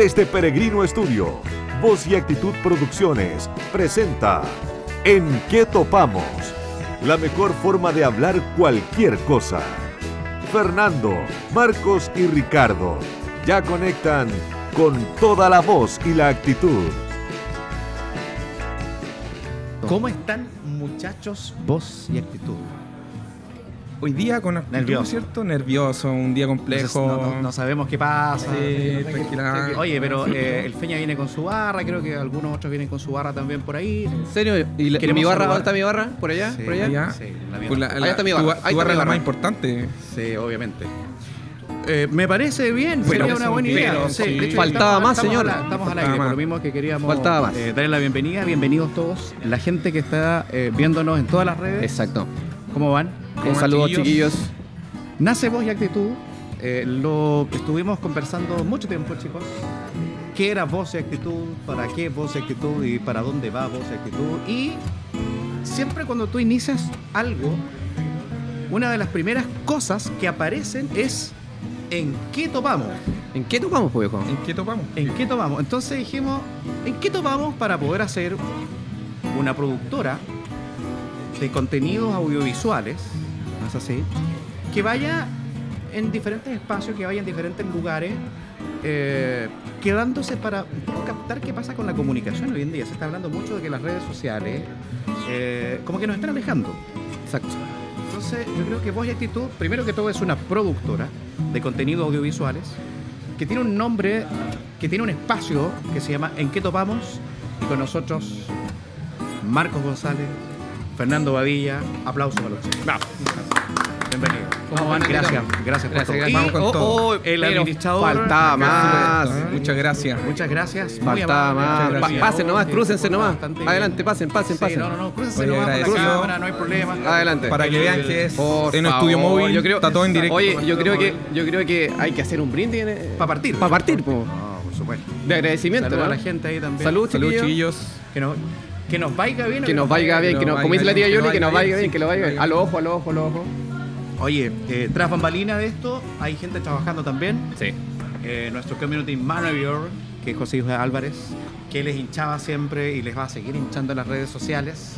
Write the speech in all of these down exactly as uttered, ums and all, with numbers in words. Desde Peregrino Estudio, Voz y Actitud Producciones presenta ¿En qué topamos? La mejor forma de hablar cualquier cosa. Fernando, Marcos y Ricardo ya conectan con toda la voz y la actitud. ¿Cómo están, muchachos, Voz y Actitud? Hoy día con nervioso, ¿cierto? Nervioso, un día complejo. No, no, no sabemos qué pasa. Sí, tranquila. Oye, pero eh, el Feña viene con su barra, creo que algunos otros vienen con su barra también por ahí. ¿En serio? ¿Y la, mi barra? ¿Dónde está mi barra? ¿Por allá? Sí, ¿por allá? allá. Sí, la mía. Pues la, allá está mi barra. Tu, tu ahí barra es la más importante. Sí, obviamente. Eh, me parece bien, bueno, sería una buena idea. Pero, sí. Sí. Hecho, faltaba estamos, más, estamos señora. La, estamos al aire, por lo mismo que queríamos eh, darle la bienvenida. Bienvenidos todos, la gente que está eh, viéndonos en todas las redes. Exacto. ¿Cómo van? Un saludo, chiquillos. Nace Voz y Actitud. Eh, lo estuvimos conversando mucho tiempo, chicos. ¿Qué era Voz y Actitud? ¿Para qué Voz y Actitud? ¿Y para dónde va Voz y Actitud? Y siempre cuando tú inicias algo, una de las primeras cosas que aparecen es ¿en qué topamos? ¿En qué topamos, pues, viejo? ¿En qué topamos? ¿En qué topamos? Entonces dijimos, ¿en qué topamos para poder hacer una productora de contenidos audiovisuales, ¿no es así? Que vaya en diferentes espacios, que vaya en diferentes lugares, eh, quedándose para un poco captar qué pasa con la comunicación hoy en día. Se está hablando mucho de que las redes sociales eh, como que nos están alejando. Exacto. Entonces, yo creo que Voz y Actitud, primero que todo, es una productora de contenidos audiovisuales que tiene un nombre, que tiene un espacio que se llama ¿En qué topamos? Y con nosotros, Marcos González, Fernando Badilla, aplausos a los chicos. Bravo. Bienvenido. ¿Cómo van? Gracias, gracias por todo. Gracias, vamos con todo. Oh, oh, el administrador. Faltaba más. Ay, muchas gracias. Muchas gracias. Faltaba más. Gracias. Pasen nomás, crúcense nomás. Adelante, pasen, pasen, pasen. Sí, no, no, no, crúcense nomás por la cámara, no hay problema. Adelante. Para que vean que es en estudio móvil, yo creo, está todo en directo. Oye, yo creo que yo creo que hay que hacer un brindis para partir. Para partir, po. No, por supuesto. De agradecimiento, ¿no? Salud a la gente ahí también. Salud, chiquillos. Que no Que nos vaya bien. Que nos vaya bien. Que nos, como dice la tía Yoli, que nos vaya bien, que lo vaya bien. A los ojos, a los ojos, a los ojos. Oye, eh, tras bambalina de esto, hay gente trabajando también. Sí. Eh, nuestro community manager, que es José Álvarez, que les hinchaba siempre y les va a seguir hinchando en las redes sociales.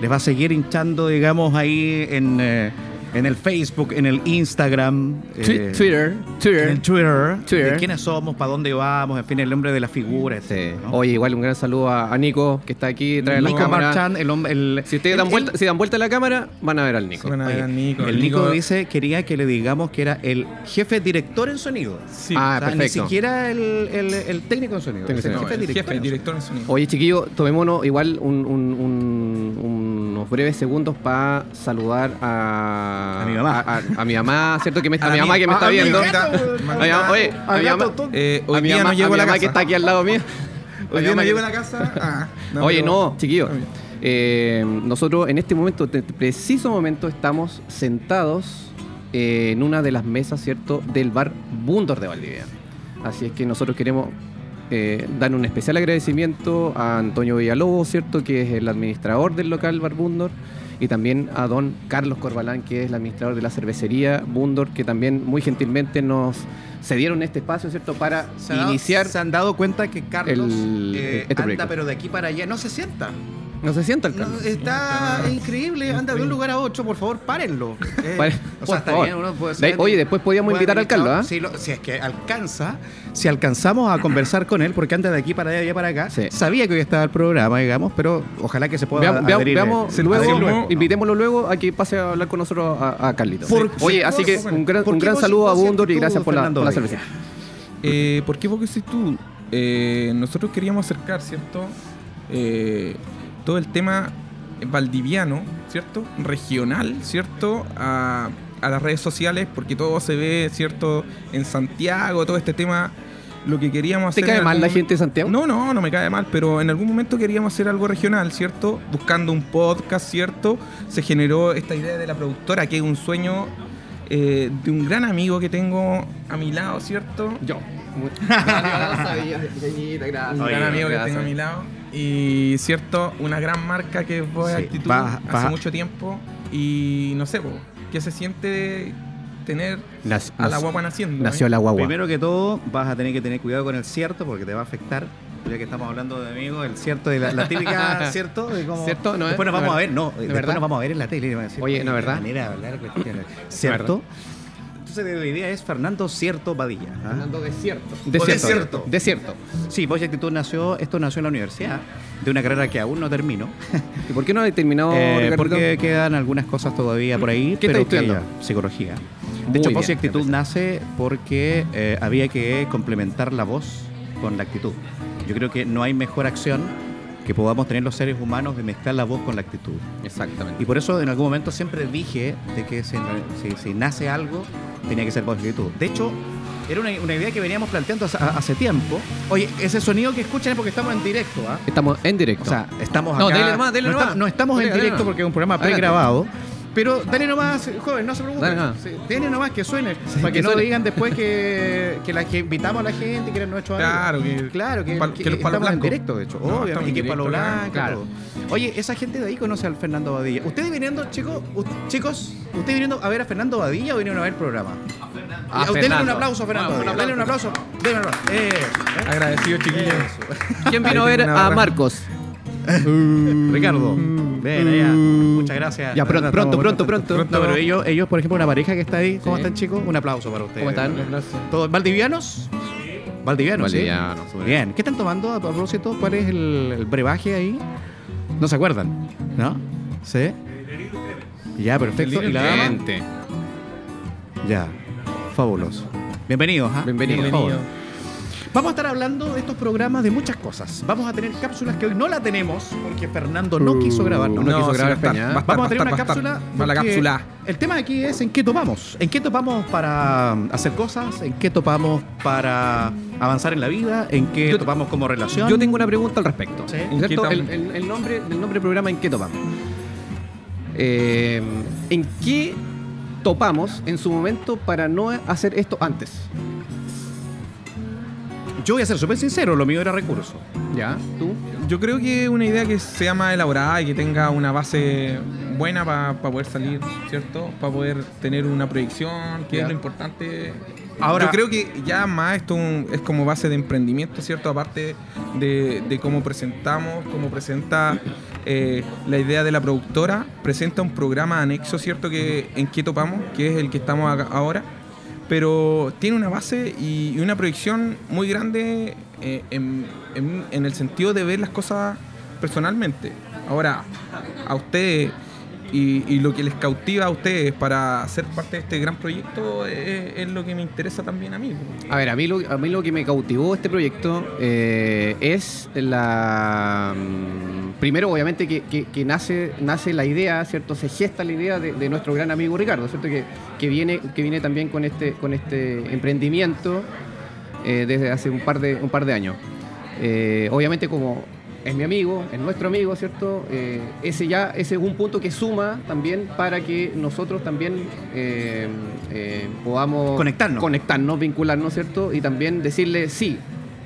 Les va a seguir hinchando, digamos, ahí en, eh, en el Facebook, en el Instagram. Eh, Twitter. Twitter. En el Twitter. Twitter. De quiénes somos, para dónde vamos, en fin, el nombre de las figuras. Sí. ¿No? Oye, igual un gran saludo a, a Nico, que está aquí, trae la cámara. Nico Marchán, el hombre... El, si ustedes el, dan, vuelta, el, si dan vuelta a la cámara, van a ver al Nico. Van a ver al Nico. El, el Nico, Nico dice, quería que le digamos que era el jefe director en sonido. Sí. Ah, o sea, perfecto. Ni siquiera el, el, el técnico en sonido. Técnico, el, no, jefe, el director, jefe director en sonido. Oye, chiquillos, tomémonos igual un, un, un, unos breves segundos para saludar a... A mi mamá. A, a, a mi mamá, ¿cierto? Que me, a, a mi mamá que me está viendo. Oye, a mi mamá, eh, hoy a mi día mamá, no llego a la casa, que está aquí al lado mío. Hoy día no llego a la casa. Ah, no, oye, no, chiquillos. Eh, nosotros en este momento, en este preciso momento, estamos sentados eh, en una de las mesas, ¿cierto? Del bar Bundor de Valdivia. Así es que nosotros queremos eh, dar un especial agradecimiento a Antonio Villalobos, ¿cierto? Que es el administrador del local Bar Bundor. Y también a don Carlos Corbalán, que es el administrador de la cervecería Bundor, que también muy gentilmente nos cedieron este espacio, ¿cierto? Para se iniciar. Dado, se han dado cuenta que Carlos el, eh, este anda, proyecto. Pero de aquí para allá no se sienta. No se sienta el Carlos. No, está no, increíble, no, anda no, de un lugar a otro, por favor, párenlo. Eh, Pare, o sea, está favor. Bien, uno puede ser, de, oye, después podíamos invitar al Carlos, ¿ah? ¿Eh? Si, si es que alcanza, si alcanzamos a conversar con él, porque anda de aquí para allá, allá para acá, sí. Sabía que hoy estaba el programa, digamos, pero ojalá que se pueda Veam, adherir. Veamos, luego, adherir luego, no. Invitémoslo luego a que pase a hablar con nosotros a, a Carlitos. Sí. Oye, vos, así que un gran, un gran saludo a Bundor y gracias por la, por la cerveza. Eh, ¿Por qué vos que sois tú? Eh, nosotros queríamos acercar, ¿cierto? Eh... todo el tema valdiviano, ¿cierto? Regional, ¿cierto? A, a las redes sociales, porque todo se ve, ¿cierto? En Santiago, todo este tema, lo que queríamos hacer... ¿Te cae mal la gente de Santiago? No, no, no me cae mal, pero en algún momento queríamos hacer algo regional, ¿cierto? Buscando un podcast, ¿cierto? Se generó esta idea de la productora, que es un sueño eh, de un gran amigo que tengo a mi lado, ¿cierto? Yo. Un gran amigo que tengo a mi lado. Y cierto, una gran marca que es Voz y Actitud hace mucho tiempo. Y no sé, ¿qué se siente tener las, a la guagua naciendo. Nació ¿eh? la guagua. Primero que todo, vas a tener que tener cuidado con el cierto, porque te va a afectar. Ya que estamos hablando de amigos, el cierto, de la, la típica cierto, de cómo, ¿cierto? No, después nos vamos a ver, no, después verdad? nos vamos a ver en la tele. Decir, Oye, no, ¿verdad? Manera de hablar, ¿cierto? Entonces la idea es Fernando Cierto Badilla. ¿Ah? Fernando de Cierto. De Cierto. Cierto. De Cierto. Sí, Voz y Actitud nació, esto nació en la universidad, de una carrera que aún no termino. ¿Y por qué no he terminado? Eh, porque quedan algunas cosas todavía por ahí. ¿Qué pero estás estudiando? Que, psicología. De Muy hecho, Voz y Actitud nace porque eh, había que complementar la voz con la actitud. Yo creo que no hay mejor acción que podamos tener los seres humanos de mezclar la voz con la actitud. Exactamente. Y por eso en algún momento siempre dije de que si, si, si nace algo, tenía que ser voz y actitud. De hecho, era una, una idea que veníamos planteando hace, hace tiempo. Oye, ese sonido que escuchan es porque estamos en directo, ¿ah? ¿eh? Estamos en directo. O sea, estamos acá. No, dale nomás, dale nomás. No estamos en directo porque es un programa pregrabado. Pero dale nomás, joven, no se preocupen. Dale nomás que suene. Sí, para que, que no digan después que, que, la, que invitamos a la gente que eran nuestros claro, amigos. Que, claro, que, palo, que, que los estamos en directo, de hecho. No, obviamente. Y que Palo Blanco. Claro. Oye, esa gente de ahí conoce al Fernando Badilla. ¿Ustedes viniendo, chicos? U- chicos, ¿ustedes vinieron a ver a Fernando Badilla o vinieron a ver el programa? A Fernando. A Fernando. Denle un aplauso a Fernando. Bueno, denle un aplauso. Denle un aplauso. Eh, eh. Agradecido, chiquillos. ¿Quién vino a ver a Marcos? Ricardo, ven allá. Muchas gracias. Ya pronto, pronto, pronto, pronto. No, pero ellos, ellos, por ejemplo, una pareja que está ahí. ¿Cómo sí. están, chicos? Un aplauso para ustedes. ¿Cómo están? ¿Todos valdivianos? Sí. Valdivianos. Valdivianos. Sí. Bien. ¿Qué están tomando a propósito? ¿Cuál es el, el brebaje ahí? ¿No se acuerdan? ¿No? ¿Sí? Ya, perfecto. ¿Y la dama? Ya. Fabuloso. Bienvenidos. ¿eh? Bienvenidos. Bienvenidos. Vamos a estar hablando de estos programas de muchas cosas. Vamos a tener cápsulas que hoy no la tenemos porque Fernando no quiso grabar. No, no, no quiso grabar. Va a estar, va a estar, vamos a tener va a estar, una cápsula. La cápsula. El tema aquí es en qué topamos. En qué topamos para hacer cosas, en qué topamos para avanzar en la vida, en qué yo, topamos como relación. Yo tengo una pregunta al respecto. ¿Sí? Cierto, el, el, el nombre del nombre del programa en qué topamos. Eh, ¿En qué topamos en su momento para no hacer esto antes? Yo voy a ser súper sincero, lo mío era recurso. ¿Ya? ¿Tú? Yo creo que una idea que sea más elaborada y que tenga una base buena para pa poder salir, ¿cierto? Para poder tener una proyección, que ¿Ya? es lo importante. Ahora, yo creo que ya más esto es como base de emprendimiento, ¿cierto? Aparte de, de cómo presentamos, cómo presenta eh, la idea de la productora, presenta un programa anexo, ¿cierto? Que, en qué topamos, que es el que estamos acá ahora. Pero tiene una base y una proyección muy grande eh, en, en, en el sentido de ver las cosas personalmente. Ahora, a ustedes y, y lo que les cautiva a ustedes para ser parte de este gran proyecto es, es lo que me interesa también a mí. A ver, a mí lo, a mí lo que me cautivó este proyecto eh, es la... Primero, obviamente, que, que, que nace, nace la idea, ¿cierto? Se gesta la idea de, de nuestro gran amigo Ricardo, ¿cierto? Que, que, viene, que viene también con este, con este emprendimiento eh, desde hace un par de, un par de años. Eh, obviamente, como es mi amigo, es nuestro amigo, ¿cierto? Eh, ese ya ese es un punto que suma también para que nosotros también eh, eh, podamos... Conectarnos. Conectarnos, vincularnos, ¿cierto? Y también decirle sí.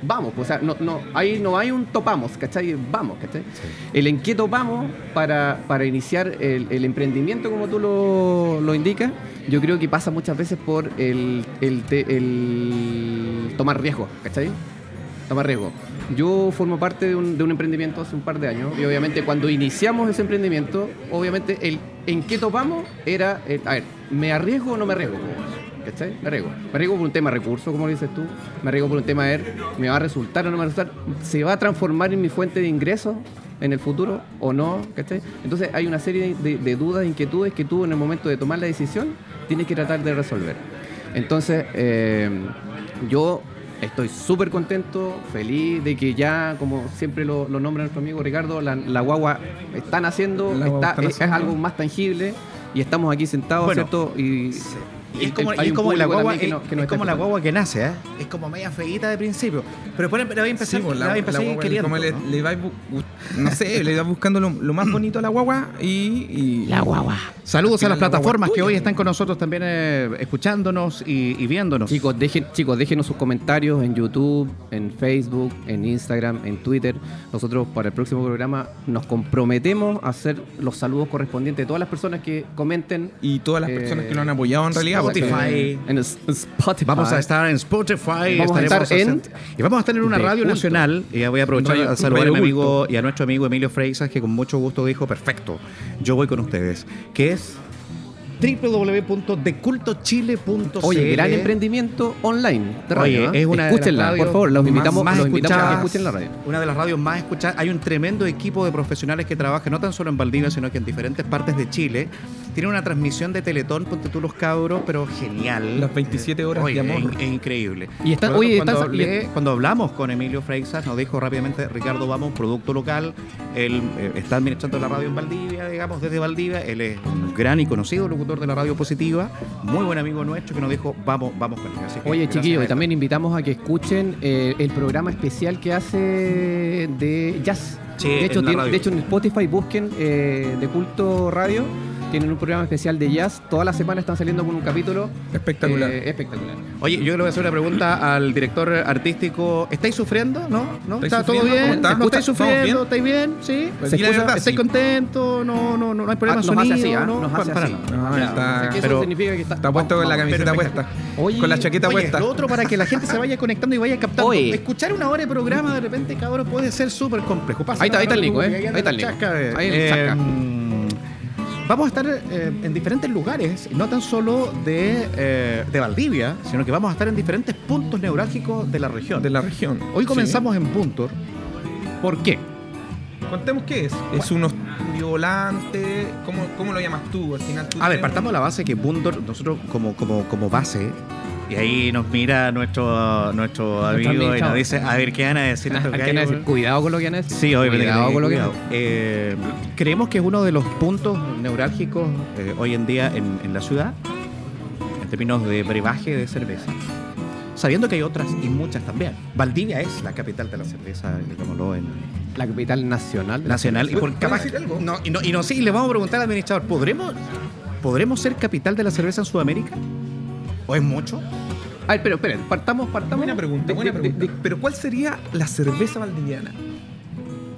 Vamos, pues, o sea, no, no, ahí no hay un topamos, ¿cachai? Vamos, ¿cachai? Sí. El en qué topamos para, para iniciar el, el emprendimiento, como tú lo, lo indicas, yo creo que pasa muchas veces por el, el, te, el tomar riesgo, ¿cachai? Tomar riesgo. Yo formo parte de un, de un emprendimiento hace un par de años y obviamente cuando iniciamos ese emprendimiento, obviamente el en qué topamos era, el, a ver, ¿me arriesgo o no me arriesgo? ¿Cachai? Me arriesgo. Me arriesgo por un tema de recursos, como lo dices tú. Me arriesgo por un tema de, ¿me va a resultar o no me va a resultar? ¿Se va a transformar en mi fuente de ingresos en el futuro o no? ¿Cachai? Entonces hay una serie de, de dudas, inquietudes que tú en el momento de tomar la decisión tienes que tratar de resolver. Entonces, eh, yo estoy súper contento, feliz de que ya, como siempre lo, lo nombra nuestro amigo Ricardo, la, la guagua está naciendo, está, está es, es algo más tangible y estamos aquí sentados, bueno, ¿cierto? Y... Sí. Y es como, y es como la guagua que, que no, que no es como la guagua que nace, ¿eh? Es como media feíta de principio. Pero después la voy a empezar, sí, la, la voy a empezar la queriendo. Como ¿no? Le, le vais bu- no sé, le vais buscando lo, lo más bonito a la guagua y, y... La guagua. Saludos a las plataformas que hoy están con nosotros también eh, escuchándonos y, y viéndonos. Chicos, dejen, chicos, déjenos sus comentarios en YouTube, en Facebook, en Instagram, en Twitter. Nosotros para el próximo programa nos comprometemos a hacer los saludos correspondientes de todas las personas que comenten. Y todas las eh, personas que nos han apoyado en realidad. Spotify. En, en Spotify. Vamos a estar en Spotify. Vamos a estar en... Y vamos a estar en una radio culto. nacional. Y voy a aprovechar radio, a saludar a mi amigo y a nuestro amigo Emilio Freixas, que con mucho gusto dijo, perfecto, yo voy con ustedes. Que es doble u doble u doble u punto de culto chile punto c l. Oye, gran emprendimiento online de radio. Oye, es una escúchenla, de por favor, los invitamos, más, más los invitamos a que escuchen la radio. Una de las radios más escuchadas. Hay un tremendo equipo de profesionales que trabaja no tan solo en Valdivia, sino que en diferentes partes de Chile. Tiene una transmisión de Teletón, ponte tú los cabros, pero genial. Las veintisiete horas oye, de amor. Es, es increíble. Y está, oye, cuando, está, le, está, cuando hablamos con Emilio Freixas, nos dijo rápidamente, Ricardo, vamos, producto local. Él eh, está administrando la radio en Valdivia, digamos, desde Valdivia. Él es un gran y conocido locutor de la radio positiva. Muy buen amigo nuestro que nos dijo, vamos, vamos con él. Así que, oye, chiquillos, y también invitamos a que escuchen eh, el programa especial que hace de jazz. Sí, de, hecho, tiene, de hecho, en Spotify busquen eh, de Culto Radio. Tienen un programa especial de jazz. Todas las semanas están saliendo con un capítulo espectacular. Eh, espectacular. Oye, yo le voy a hacer una pregunta al director artístico. ¿Estáis sufriendo? ¿No? ¿No? ¿Está todo bien? ¿No estáis sufriendo? ¿Estáis bien? ¿Sí? ¿Estáis contentos? No, no, no, no hay problema. Nos hace así, ¿ah? Nos hace así. Eso significa que está... Está puesto con la camiseta puesta. Con la chaqueta puesta. Lo otro, para que la gente se vaya conectando y vaya captando. Escuchar una hora de programa de repente, cabrón, puede ser súper complejo. Ahí está el link, ¿eh? Ahí está el link. Ahí está el link. Vamos a estar eh, en diferentes lugares, no tan solo de, eh, de Valdivia, sino que vamos a estar en diferentes puntos neurálgicos de la región. De la región. Hoy comenzamos sí. en Bundor. ¿Por qué? Contemos qué es. Bueno. Es unos violante, ¿cómo, ¿cómo lo llamas tú? Al final, tú a ver, partamos de la base que Bundor, nosotros como, como, como base... Y ahí nos mira nuestro nuestro amigo y nos dice, a ver, ¿qué van a decir estos gallos? Cuidado con lo que van a decir. Sí, obviamente. Cuidado con lo que van a decir. Creemos que es uno de los puntos neurálgicos eh, hoy en día en, en la ciudad, en términos de brebaje de cerveza. Sabiendo que hay otras y muchas también. Valdivia es la capital de la cerveza, digámoslo, en... La capital nacional. Nacional. ¿Y por capaz decir algo? No, y no, y no sí, le vamos a preguntar al administrador, ¿podremos, ¿podremos ser capital de la cerveza en Sudamérica? ¿O es mucho? A ver, pero esperen, partamos, partamos. Buena pregunta, buena pregunta. De, de, de, pero ¿cuál sería la cerveza valdiviana?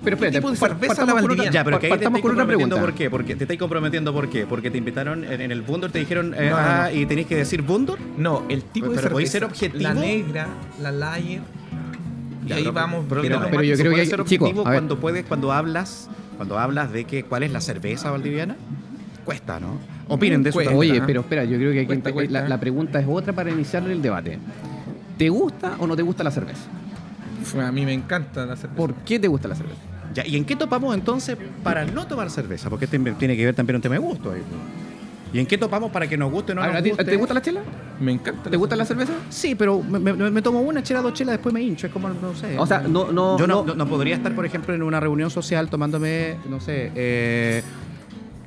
Pero espérate, ¿qué tipo de cerveza la valdiviana? Ya, pero que partamos con una pregunta. ¿Por qué? Porque te estáis comprometiendo, ¿por qué? Porque te invitaron en, en el Bundor, te dijeron, eh, no, ah, no, no. ¿Y tenés que decir Bundor? No, el tipo pero, de cerveza. ¿Podéis ser objetivo? La negra, la lager. Y ya, ahí pero, vamos. Pero, pero, pero yo creo que hay, ser objetivo chico, cuando puedes, cuando hablas, cuando hablas de que cuál es la cerveza valdiviana, cuesta, ¿no? Opinen de eso. Cuesta, oye, pero espera, yo creo que cuesta, cuesta. La, la pregunta es otra para iniciar el debate. ¿Te gusta o no te gusta la cerveza? A mí me encanta la cerveza. ¿Por qué te gusta la cerveza? Ya, ¿y en qué topamos entonces para no tomar cerveza? Porque este tiene que ver también un tema de gusto ahí. ¿Y en qué topamos para que nos guste o no a nos guste? ¿Te gusta la chela? Me encanta. ¿Te gusta la cerveza? Sí, pero me, me, me tomo una chela, dos chelas, después me hincho. Es como, no sé. O sea, no... no yo no, no, no podría estar, por ejemplo, en una reunión social tomándome, no sé... Eh,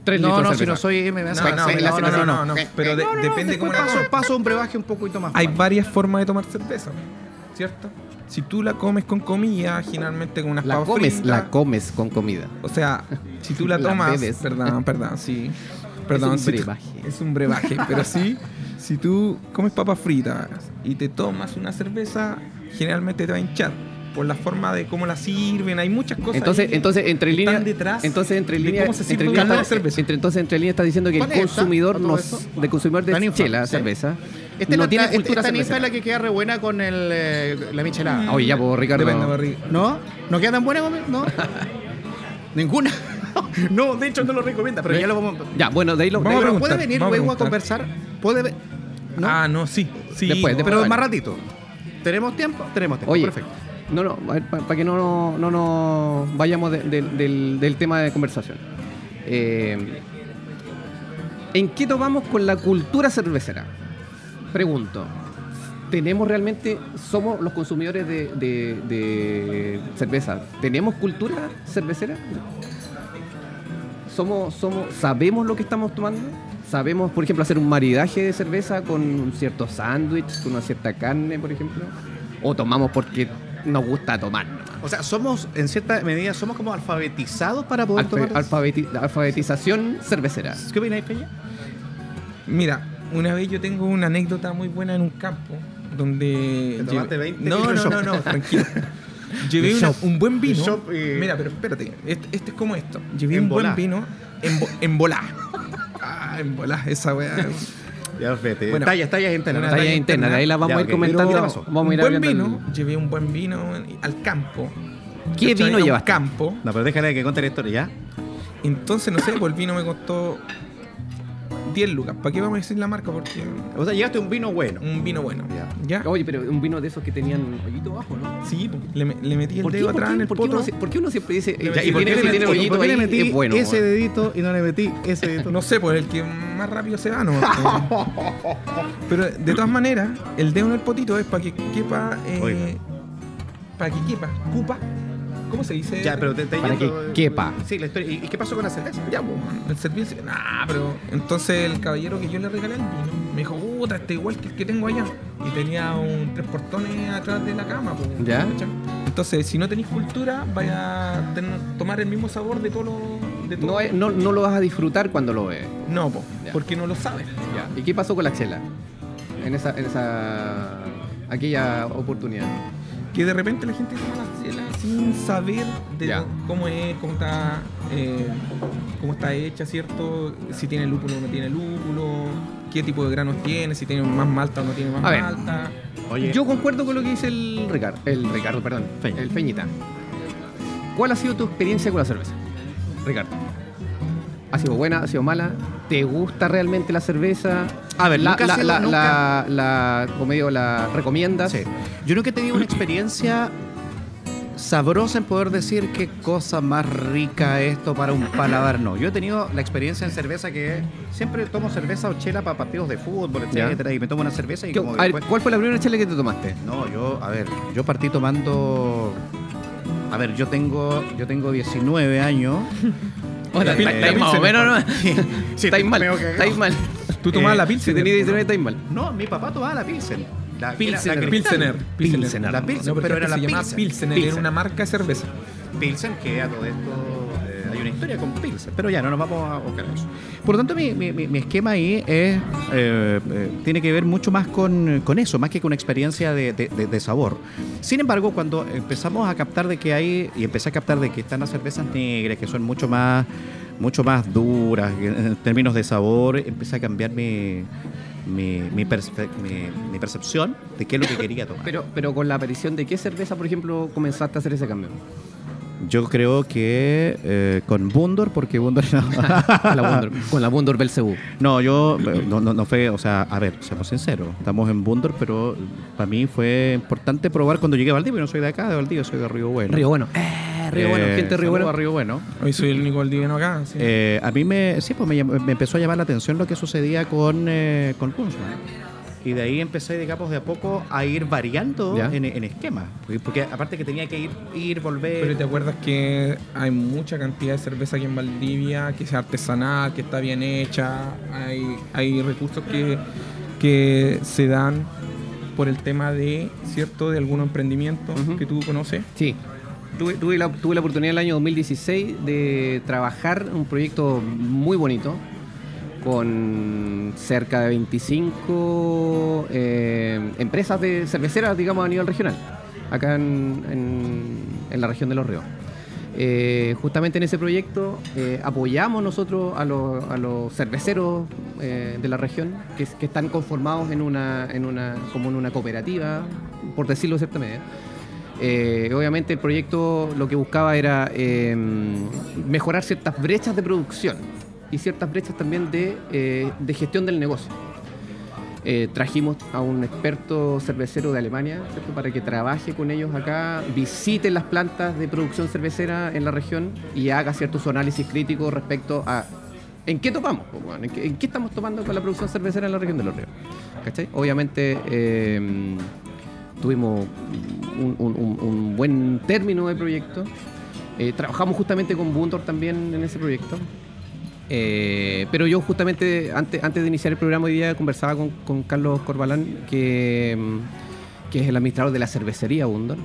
Tres no, no, si no soy... Me no, no, no, no, no, no, no. Pero de, no, no, depende cómo paso, paso un brebaje un poquito más. Hay varias formas de tomar cerveza, ¿cierto? Si tú la comes con comida, generalmente con unas papas fritas. La comes con comida. O sea, si tú la tomas... la perdón, perdón, sí. Perdón, es un si brebaje. Tú, es un brebaje, pero sí, si tú comes papas fritas y te tomas una cerveza, generalmente te va a hinchar. Por la forma de cómo la sirven, hay muchas cosas. Entonces, entonces entre líneas, entonces entre líneas, entre líneas, entonces entre líneas está diciendo que el consumidor nos, de consumidor de chela, cerveza, no tiene cultura cervecera. Esta niña es la que queda re buena con el la michelada. Oye, ya pues, Ricardo. No, no queda tan buena, no, ninguna. No, de hecho no lo recomienda, pero ya lo vamos. Ya, bueno, de ahí lo. Pero puede venir luego a conversar, puede. Ah, no, sí, sí. Después, pero más ratito. Tenemos tiempo, tenemos tiempo. Perfecto. No, no, para pa que no nos no, no vayamos de, de, del, del tema de conversación. Eh, ¿En qué tomamos con la cultura cervecera? Pregunto. ¿Tenemos realmente, somos los consumidores de, de, de cerveza? ¿Tenemos cultura cervecera? ¿Somos, somos, ¿Sabemos lo que estamos tomando? ¿Sabemos, por ejemplo, hacer un maridaje de cerveza con un cierto sándwich, con una cierta carne, por ejemplo? ¿O tomamos porque... nos gusta tomar? O sea, somos, en cierta medida, somos como alfabetizados para poder Alfa, tomar... Alfabeti- la alfabetización cervecera. ¿Qué opináis, Peña? Mira, una vez yo tengo una anécdota muy buena en un campo donde... ¿Te tomaste veinte? No, no, no, no, tranquilo. Llevé una, un buen vino... Y... Mira, pero espérate, este, este es como esto. Llevé en un bolá. buen vino en, bo, en volá. Ah, en volá, esa weá. Ya, fíjate. Bueno, tallas, tallas internas. Tallas talla internas, de ahí las vamos ya, a ir okay. comentando. Pero, ¿qué pasó? Vamos a ir buen vino. El... Llevé un buen vino al campo. ¿Qué vino llevaste? Al campo. No, pero déjale que conte la historia, ¿ya? Entonces, no sé, pues el vino me costó diez lucas. ¿Para qué vamos a decir la marca? Porque... O sea, llegaste a un vino bueno. Un vino bueno. Ya. ¿Ya? Oye, pero un vino de esos que tenían hoyito abajo, ¿no? Sí, le, le metí el dedo qué, atrás qué, en el poto. Uno, ¿Por qué uno siempre dice eh, ya, ¿y por qué le metí, hoyito ahí, le metí es bueno, ese dedito y no le metí ese dedito? No sé, pues el que más rápido se va, ¿no? Pero de todas maneras, el dedo en el potito es para que quepa... Eh, para que quepa, cupa... ¿Cómo se dice? Ya, pero te, te para yendo... que quepa. Sí, la historia. ¿Y qué pasó con la cerveza? Ya, pues, el servicio... Nah, pero... Entonces el caballero que yo le regalé el vino me dijo, puta, está igual que el que tengo allá. Y tenía un tres portones atrás de la cama, pues. ¿Ya? Entonces, si no tenéis cultura, vaya a tener, tomar el mismo sabor de todo lo... De todo. No, no, no lo vas a disfrutar cuando lo ves. No, pues, po, porque no lo sabes. Ya. ¿Y qué pasó con la chela? En esa... En esa... Aquella oportunidad. Que de repente la gente toma la chela sin saber de yeah. cómo es, cómo está, eh, cómo está hecha, ¿cierto? Si tiene lúpulo o no tiene lúpulo, qué tipo de granos tiene, si tiene más malta o no tiene más a malta. Oye. Yo concuerdo con lo que dice el Ricardo, el Ricardo, perdón, Feña. el Feñita. ¿Cuál ha sido tu experiencia con la cerveza, Ricardo? ¿Ha sido buena? ¿Ha sido mala? ¿Te gusta realmente la cerveza? A ver, la, la, la, la, la, como digo, la recomiendas. Sí. Yo nunca he tenido una experiencia sabrosa en poder decir qué cosa más rica esto para un paladar. No, yo he tenido la experiencia en cerveza que siempre tomo cerveza o chela para partidos de fútbol, etcétera, yeah. y me tomo una cerveza y yo, como después... ¿Cuál fue la primera chela que te tomaste? No, yo, a ver, yo partí tomando... A ver, yo tengo, yo tengo diecinueve años... Hola, eh, estáis más o menos, ¿no? Sí, sí, estáis mal, estáis mal. ¿Tú tomabas eh, la Pilsen? Si tenías diecinueve, estáis mal. No, mi papá tomaba la Pilsen. La Pilsener. La Pilsener. Pilsener. La Pilsen, no, pero era la Pilsen. Pilsener, era una marca de cerveza. Pilsen, que a todo esto eh, hay una historia con Pilsen, pero ya no nos vamos a buscar eso. Por lo tanto, mi, mi, mi esquema ahí es, eh, eh, tiene que ver mucho más con, con eso, más que con experiencia de, de, de, de sabor. Sin embargo, cuando empezamos a captar de que hay, y empecé a captar de que están las cervezas negras, que son mucho más, mucho más duras en términos de sabor, empecé a cambiar mi... Mi, mi, perspe- mi, mi percepción de qué es lo que quería tomar. Pero, pero con la aparición de qué cerveza, por ejemplo, comenzaste a hacer ese cambio. Yo creo que eh, con Bundor, porque Bundor no. Con la Bundor, con la Bundor Belcebú. No, yo no, no, no fue, o sea, a ver, seamos sinceros, estamos en Bundor, pero para mí fue importante probar cuando llegué a Valdivia. No soy de acá, de Valdivia, soy de Río Bueno. Río Bueno. Eh, Río eh, Bueno, gente de Río Bueno. Río Bueno. Hoy soy el único valdiviano acá. Sí. Eh, a mí me, sí, pues me, me empezó a llamar la atención lo que sucedía con eh, con Kunstmann. Y de ahí empecé, digamos, de a poco a ir variando en, en esquemas. Porque, porque aparte que tenía que ir, ir, volver... Pero ¿te acuerdas que hay mucha cantidad de cerveza aquí en Valdivia que es artesanal, que está bien hecha? Hay, hay recursos que, que se dan por el tema de, ¿cierto?, de algún emprendimiento uh-huh. que tú conoces. Sí. Tuve, tuve, la, tuve la oportunidad en el año dos mil dieciséis de trabajar un proyecto muy bonito, con cerca de veinticinco eh, empresas de cerveceras, digamos, a nivel regional, acá en, en, en la región de Los Ríos. Eh, justamente en ese proyecto eh, apoyamos nosotros a, lo, a los cerveceros eh, de la región que, que están conformados en una, en una, como en una cooperativa, por decirlo de cierta manera. Eh, obviamente el proyecto lo que buscaba era eh, mejorar ciertas brechas de producción y ciertas brechas también de, eh, de gestión del negocio. Eh, trajimos a un experto cervecero de Alemania, ¿cierto?, para que trabaje con ellos acá, visite las plantas de producción cervecera en la región y haga ciertos análisis críticos respecto a en qué topamos, ¿En qué, en qué estamos tomando con la producción cervecera en la región de Los Ríos. ¿Cachai? Obviamente eh, tuvimos un, un, un buen término de proyecto. Eh, trabajamos justamente con Bundor también en ese proyecto. Eh, pero yo justamente antes, antes de iniciar el programa hoy día conversaba con, con Carlos Corbalán, que, que es el administrador de la cervecería Bundor,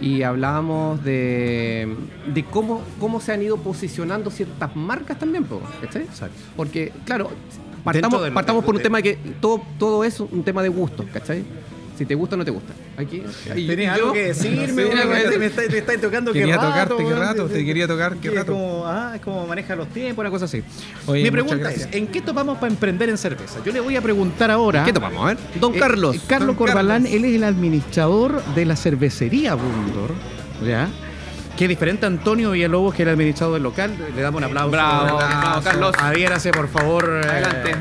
y hablábamos de, de cómo, cómo se han ido posicionando ciertas marcas también, ¿sí? Exacto. Porque claro, partamos, del, partamos por un de... tema de que todo, todo es un tema de gustos, ¿cachai? si te gusta o no te gusta. Aquí okay. Tenés yo, algo que decirme, no sé, bueno, te, me estáis está tocando quería qué rato, tocarte, qué rato, te quería tocar qué rato. Es como, ah, es como maneja los tiempos, una cosa así. Oye, mi pregunta es, ¿en qué topamos para emprender en cerveza? Yo le voy a preguntar ahora. ¿Qué topamos? A ver. Don eh, Carlos. Carlos Don Corbalán, Carlos. Él es el administrador de la cervecería Bundor, ¿ya? Qué diferente a Antonio Villalobos, que era el administrador del local. Le damos un aplauso. Bravo, bravo, Carlos. Aviérase, por favor. Adelante. Eh,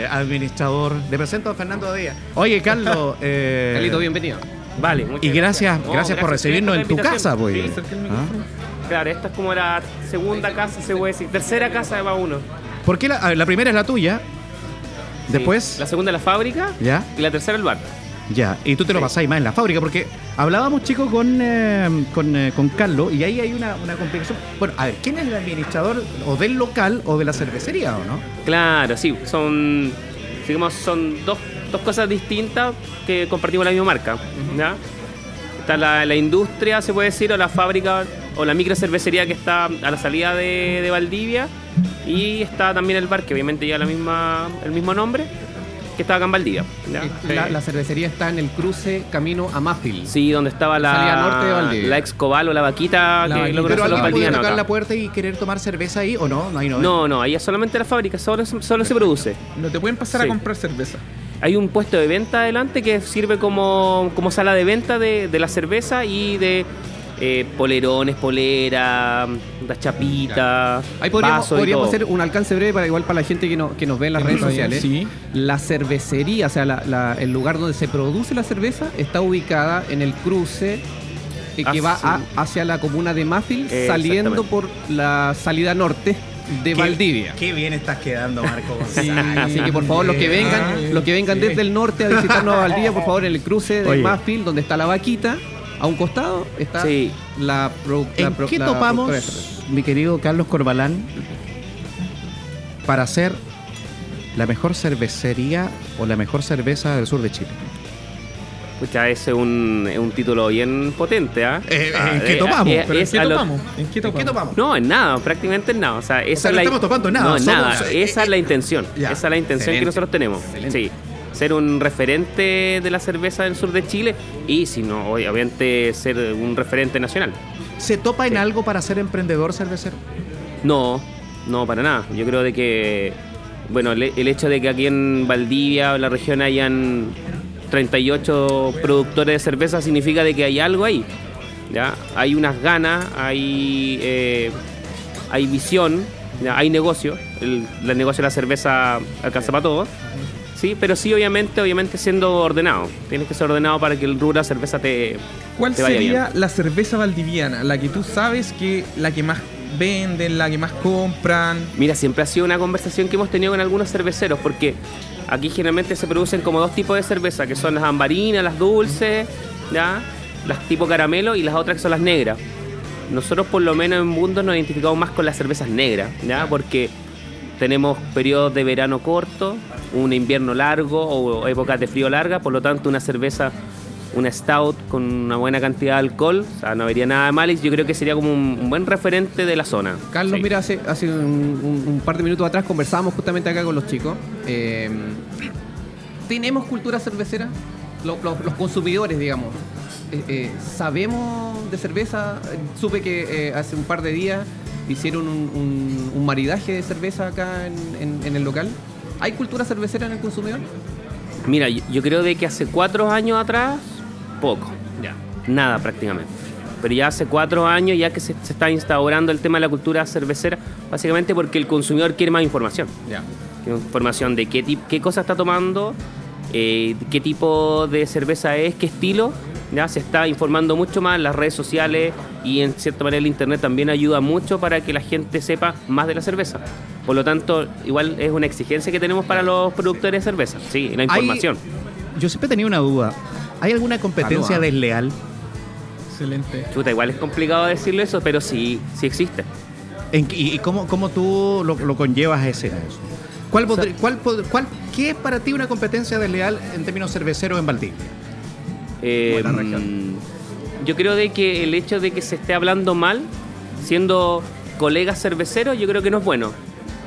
eh, administrador. Le presento a Fernando Badilla. Oye, Carlos. Eh, Carlito, bienvenido. Vale. Y gracias, gracias, no, gracias por recibirnos en tu casa, güey. Sí, ¿ah? Claro, esta es como la segunda casa, se puede decir. Tercera casa de más uno. ¿Por qué la, la primera es la tuya? Sí. Después. La segunda es la fábrica. Ya. Y la tercera el bar. Ya, y tú te lo pasáis más en la fábrica, porque hablábamos, chicos, con, eh, con, eh, con Carlos, y ahí hay una, una complicación. Bueno, a ver, ¿quién es el administrador o del local o de la cervecería, o no? Claro, sí, son, digamos, son dos, dos cosas distintas que compartimos la misma marca, uh-huh. ¿Ya? Está la, la industria, se puede decir, o la fábrica, o la microcervecería que está a la salida de, de Valdivia, y está también el bar, que obviamente lleva la misma, el mismo nombre, que estaba acá en Valdivia. La, sí. La cervecería está en el cruce camino a Mafil. Sí, donde estaba la salida norte de Valdivia. La Excobal o la Vaquita. La que lo pero alguien los podía tocar acá. La puerta y querer tomar cerveza ahí, ¿o no? No, ahí no, no, no, ahí es solamente la fábrica, solo, solo se produce. No te pueden pasar sí. a comprar cerveza. Hay un puesto de venta adelante que sirve como, como sala de venta de, de la cerveza y de... Eh, polerones, polera, las chapitas, claro. Ahí podríamos, podríamos hacer un alcance breve para igual para la gente que, no, que nos ve en las redes sociales. Sí. La cervecería, o sea, la, la, el lugar donde se produce la cerveza, está ubicada en el cruce que ah, va sí. a, hacia la comuna de Mafil, eh, saliendo por la salida norte de qué, Valdivia. Qué bien estás quedando, Marco González. Sí, así que por favor, los que vengan, los que vengan desde el norte a visitarnos a Valdivia, por favor, en el cruce de Mafil, donde está la Vaquita. A un costado está sí. la, pro, la... ¿En pro, qué la topamos, mi querido Carlos Corbalán, para hacer la mejor cervecería o la mejor cerveza del sur de Chile? Pues ya ese es un, un título bien potente, ¿eh? Eh, ah, ¿en, qué topamos? Eh, ¿Pero en, qué topamos? Lo... ¿En qué topamos? ¿En qué topamos? No, en nada, prácticamente en nada. O sea, esa o sea, es no la... estamos topando nada. No, somos... nada. Esa es la intención. Ya. Esa es la intención Excelente. Que nosotros tenemos. Excelente. Sí. Ser un referente de la cerveza del sur de Chile y, si no, obviamente, ser un referente nacional. ¿Se topa en sí. algo para ser emprendedor cervecero? No, no, para nada. Yo creo de que, bueno, le, el hecho de que aquí en Valdivia o la región hayan treinta y ocho productores de cerveza significa de que hay algo ahí, ¿ya? Hay unas ganas, hay, eh, hay visión, ¿ya? Hay negocio. El, el negocio de la cerveza alcanza para todos. Sí, pero sí, obviamente, obviamente siendo ordenado. Tienes que ser ordenado para que el rubro de la cerveza te, ¿Cuál te vaya sería bien. La cerveza valdiviana? La que tú sabes que la que más venden, la que más compran. Mira, siempre ha sido una conversación que hemos tenido con algunos cerveceros, porque aquí generalmente se producen como dos tipos de cerveza, que son las ambarinas, las dulces, ¿ya? Las tipo caramelo, y las otras que son las negras. Nosotros, por lo menos en Bundor, nos identificamos más con las cervezas negras, ¿ya? Porque tenemos periodos de verano corto, un invierno largo o épocas de frío larga, por lo tanto una cerveza, una stout con una buena cantidad de alcohol, o sea, no habría nada de mal, y yo creo que sería como un, un buen referente de la zona. Carlos, sí. Mira, hace, hace un, un, un par de minutos atrás conversábamos justamente acá con los chicos. Eh, ¿Tenemos cultura cervecera? Los, los, los consumidores, digamos. Eh, eh, ¿Sabemos de cerveza? Supe que eh, hace un par de días hicieron un, un, un maridaje de cerveza acá en, en, en el local. ¿Hay cultura cervecera en el consumidor? Mira, yo, yo creo de que hace cuatro años atrás, poco, ya. Nada prácticamente. Pero ya hace cuatro años ya que se, se está instaurando el tema de la cultura cervecera, básicamente porque el consumidor quiere más información. Ya. Información de qué, tip, qué cosa está tomando, eh, qué tipo de cerveza es, qué estilo. Ya se está informando mucho más en las redes sociales, y en cierta manera el internet también ayuda mucho para que la gente sepa más de la cerveza. Por lo tanto, igual es una exigencia que tenemos para los productores de cerveza, sí, la información. Hay, yo siempre tenía una duda, ¿hay alguna competencia Anual. desleal? Excelente. Chuta, igual es complicado decirlo eso, pero sí, sí existe. ¿En, y, ¿Y cómo cómo tú lo, lo conllevas a ese negocio? ¿Cuál, o sea, podri, cuál, cuál, ¿Qué es para ti una competencia desleal en términos cerveceros en Valdivia? Eh, yo creo de que el hecho de que se esté hablando mal siendo colegas cerveceros, yo creo que no es bueno,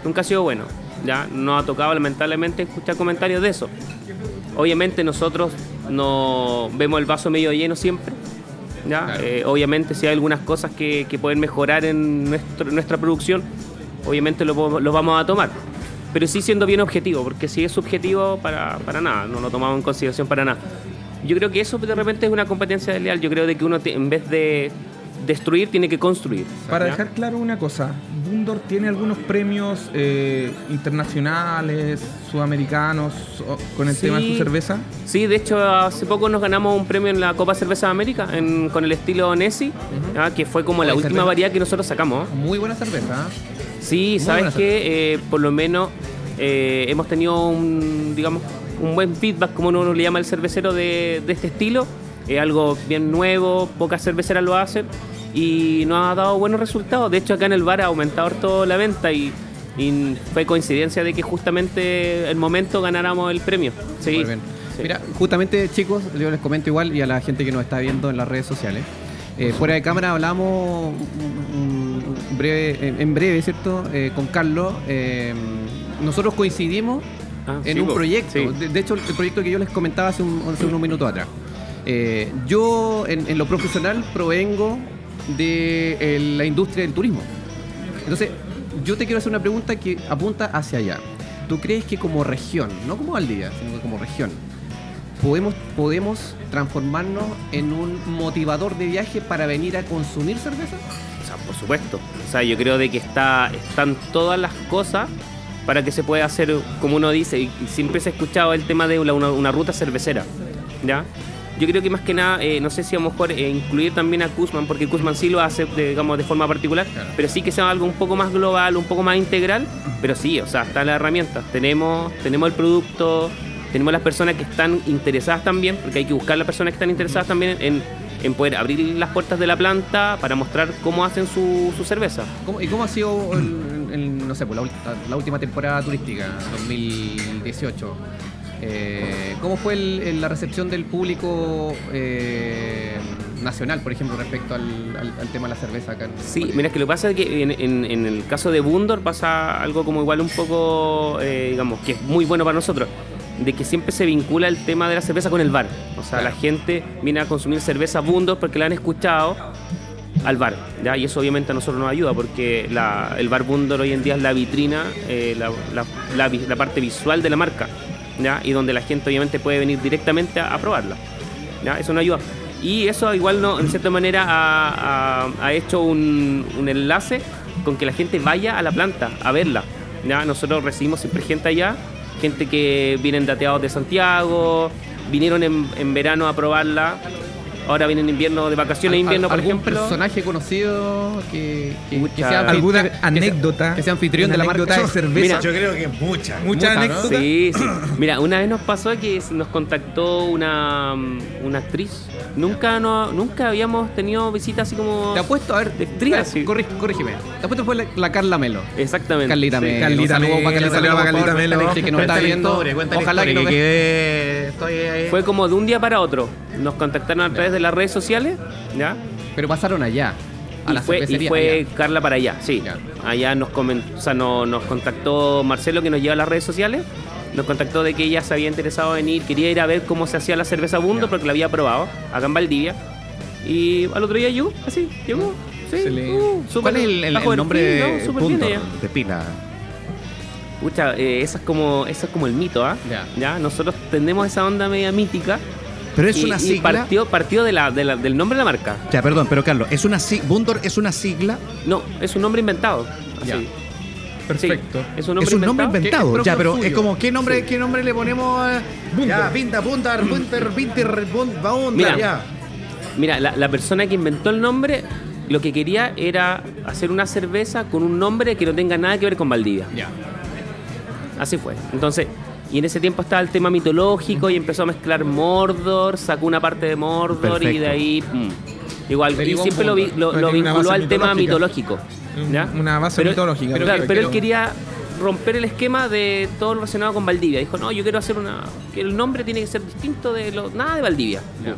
nunca ha sido bueno, ya no ha tocado lamentablemente escuchar comentarios de eso. Obviamente nosotros no vemos el vaso medio lleno siempre, ¿ya? Claro. Eh, obviamente si hay algunas cosas que, que pueden mejorar en nuestro, nuestra producción, obviamente lo, lo vamos a tomar, pero sí siendo bien objetivo, porque si es subjetivo, para, para nada, no lo tomamos en consideración para nada. Yo creo que eso de repente es una competencia desleal. Yo creo de que uno te, en vez de destruir, tiene que construir. Para ¿ya? dejar claro una cosa, Bundor tiene algunos premios eh, internacionales, sudamericanos, con el sí, tema de su cerveza. Sí, de hecho hace poco nos ganamos un premio en la Copa Cerveza de América en, con el estilo Nessi, uh-huh. ¿ya? que fue como la última cerveza? variedad que nosotros sacamos. ¿eh? Muy buena cerveza. Sí, Muy sabes que eh, por lo menos eh, hemos tenido un, digamos, un buen feedback, como uno le llama el cervecero de, de este estilo. Es algo bien nuevo, pocas cerveceras lo hacen y nos ha dado buenos resultados. De hecho acá en el bar ha aumentado toda la venta y, y fue coincidencia de que justamente el momento ganáramos el premio. Sí. Muy bien. Sí. Mira, justamente chicos, yo les comento igual y a la gente que nos está viendo en las redes sociales. Eh, fuera de cámara hablamos en breve, en breve ¿cierto? Eh, con Carlos. Eh, nosotros coincidimos ah, en sí, un proyecto. Sí. De, de hecho, el proyecto que yo les comentaba hace, un, hace unos minutos atrás. Eh, yo, en, en lo profesional, provengo de eh, la industria del turismo. Entonces, yo te quiero hacer una pregunta que apunta hacia allá. ¿Tú crees que como región, no como Valdivia, sino que como región, podemos, podemos transformarnos en un motivador de viaje para venir a consumir cerveza? O sea, por supuesto. O sea, yo creo de que está, están todas las cosas para que se pueda hacer, como uno dice, y siempre se ha escuchado el tema de una, una ruta cervecera, ¿ya? Yo creo que más que nada, eh, no sé si a lo mejor eh, incluir también a Kunstmann, porque Kunstmann sí lo hace, de, digamos, de forma particular, claro. pero sí que sea algo un poco más global, un poco más integral, pero sí, o sea, están las herramientas. Tenemos, tenemos el producto, tenemos las personas que están interesadas también, porque hay que buscar las personas que están interesadas también en, en poder abrir las puertas de la planta para mostrar cómo hacen su, su cerveza. ¿Cómo, ¿Y cómo ha sido, el, el, no sé, pues, la, la última temporada turística, dos mil dieciocho? Eh, ¿Cómo fue el, el, la recepción del público eh, nacional, por ejemplo, respecto al, al, al tema de la cerveza acá? Sí, mira, es que lo que pasa es que en, en, en el caso de Bundor pasa algo como igual un poco, eh, digamos, que es muy bueno para nosotros, de que siempre se vincula el tema de la cerveza con el bar. O sea, claro. la gente viene a consumir cerveza Bundor porque la han escuchado al bar, ¿ya? Y eso obviamente a nosotros nos ayuda porque la, el bar Bundor hoy en día es la vitrina, eh, la, la, la, la parte visual de la marca. ¿Ya? Y donde la gente obviamente puede venir directamente a, a probarla, ¿ya? Eso nos ayuda y eso igual no, en cierta manera ha, ha, ha hecho un, un enlace con que la gente vaya a la planta a verla, ¿ya? Nosotros recibimos siempre gente allá, gente que vienen dateados de Santiago, vinieron en, en verano a probarla, ahora vienen en invierno de vacaciones de invierno, por ejemplo. ¿Algún personaje conocido que, que, mucha, que sea alguna anécdota que sea anfitrión de la marca de cerveza? Mira, yo creo que muchas, muchas anécdotas. ¿No? Sí, sí. Mira, una vez nos pasó que nos contactó una, una actriz. Nunca no, nunca habíamos tenido visitas así como. Te apuesto a ver, de actriz. Ah, sí. corrí, corrígeme. Te apuesto fue la, la Carla Melo. Exactamente. Carlita sí. Melo. Carlita Melo. Carlita Melo. Que nos está viendo. Ojalá que quede. Fue como de un día para otro. Nos contactaron a través de las redes sociales, ¿ya? Pero pasaron allá, a y la fue, cervecería. Y fue allá. Carla para allá, sí. Ya. Allá nos, comentó, o sea, no, nos contactó Marcelo, que nos lleva a las redes sociales. Nos contactó de que ella se había interesado en ir, quería ir a ver cómo se hacía la cerveza Bundor, porque la había probado acá en Valdivia. Y al otro día llegó, así, llegó. Sí, uh, ¿cuál es el, el, el nombre fin, de Bundor? No, de Pina. Pucha, eh, eso, es como, eso es como el mito, ¿ah? ¿eh? Ya. ya. Nosotros tenemos esa onda media mítica. Pero es y, una sigla. Y partió, partió de la, de la, del nombre de la marca. Ya, perdón, pero Carlos, ¿es una sig- ¿Bundor es una sigla? No, es un nombre inventado. Así. Ya. Perfecto. Sí, es un nombre es un inventado. Nombre inventado. Es ya, pero suyo. Es como, ¿qué nombre, sí. ¿qué nombre le ponemos a Bundor? Ya, Pinta, Bundor, Bundor, Bundor, Bundor, mira, ya. Mira, la, la persona que inventó el nombre lo que quería era hacer una cerveza con un nombre que no tenga nada que ver con Valdivia. Ya. Así fue. Entonces. Y en ese tiempo estaba el tema mitológico y empezó a mezclar Mordor, sacó una parte de Mordor. Perfecto. Y de ahí... Mmm, igual, y siempre lo, vi, lo, lo vinculó al tema mitológico. ¿Ya? Una base pero, mitológica. Pero, claro, pero él quería romper el esquema de todo lo relacionado con Valdivia. Dijo, no, yo quiero hacer una... que el nombre tiene que ser distinto de lo... Nada de Valdivia. Ya.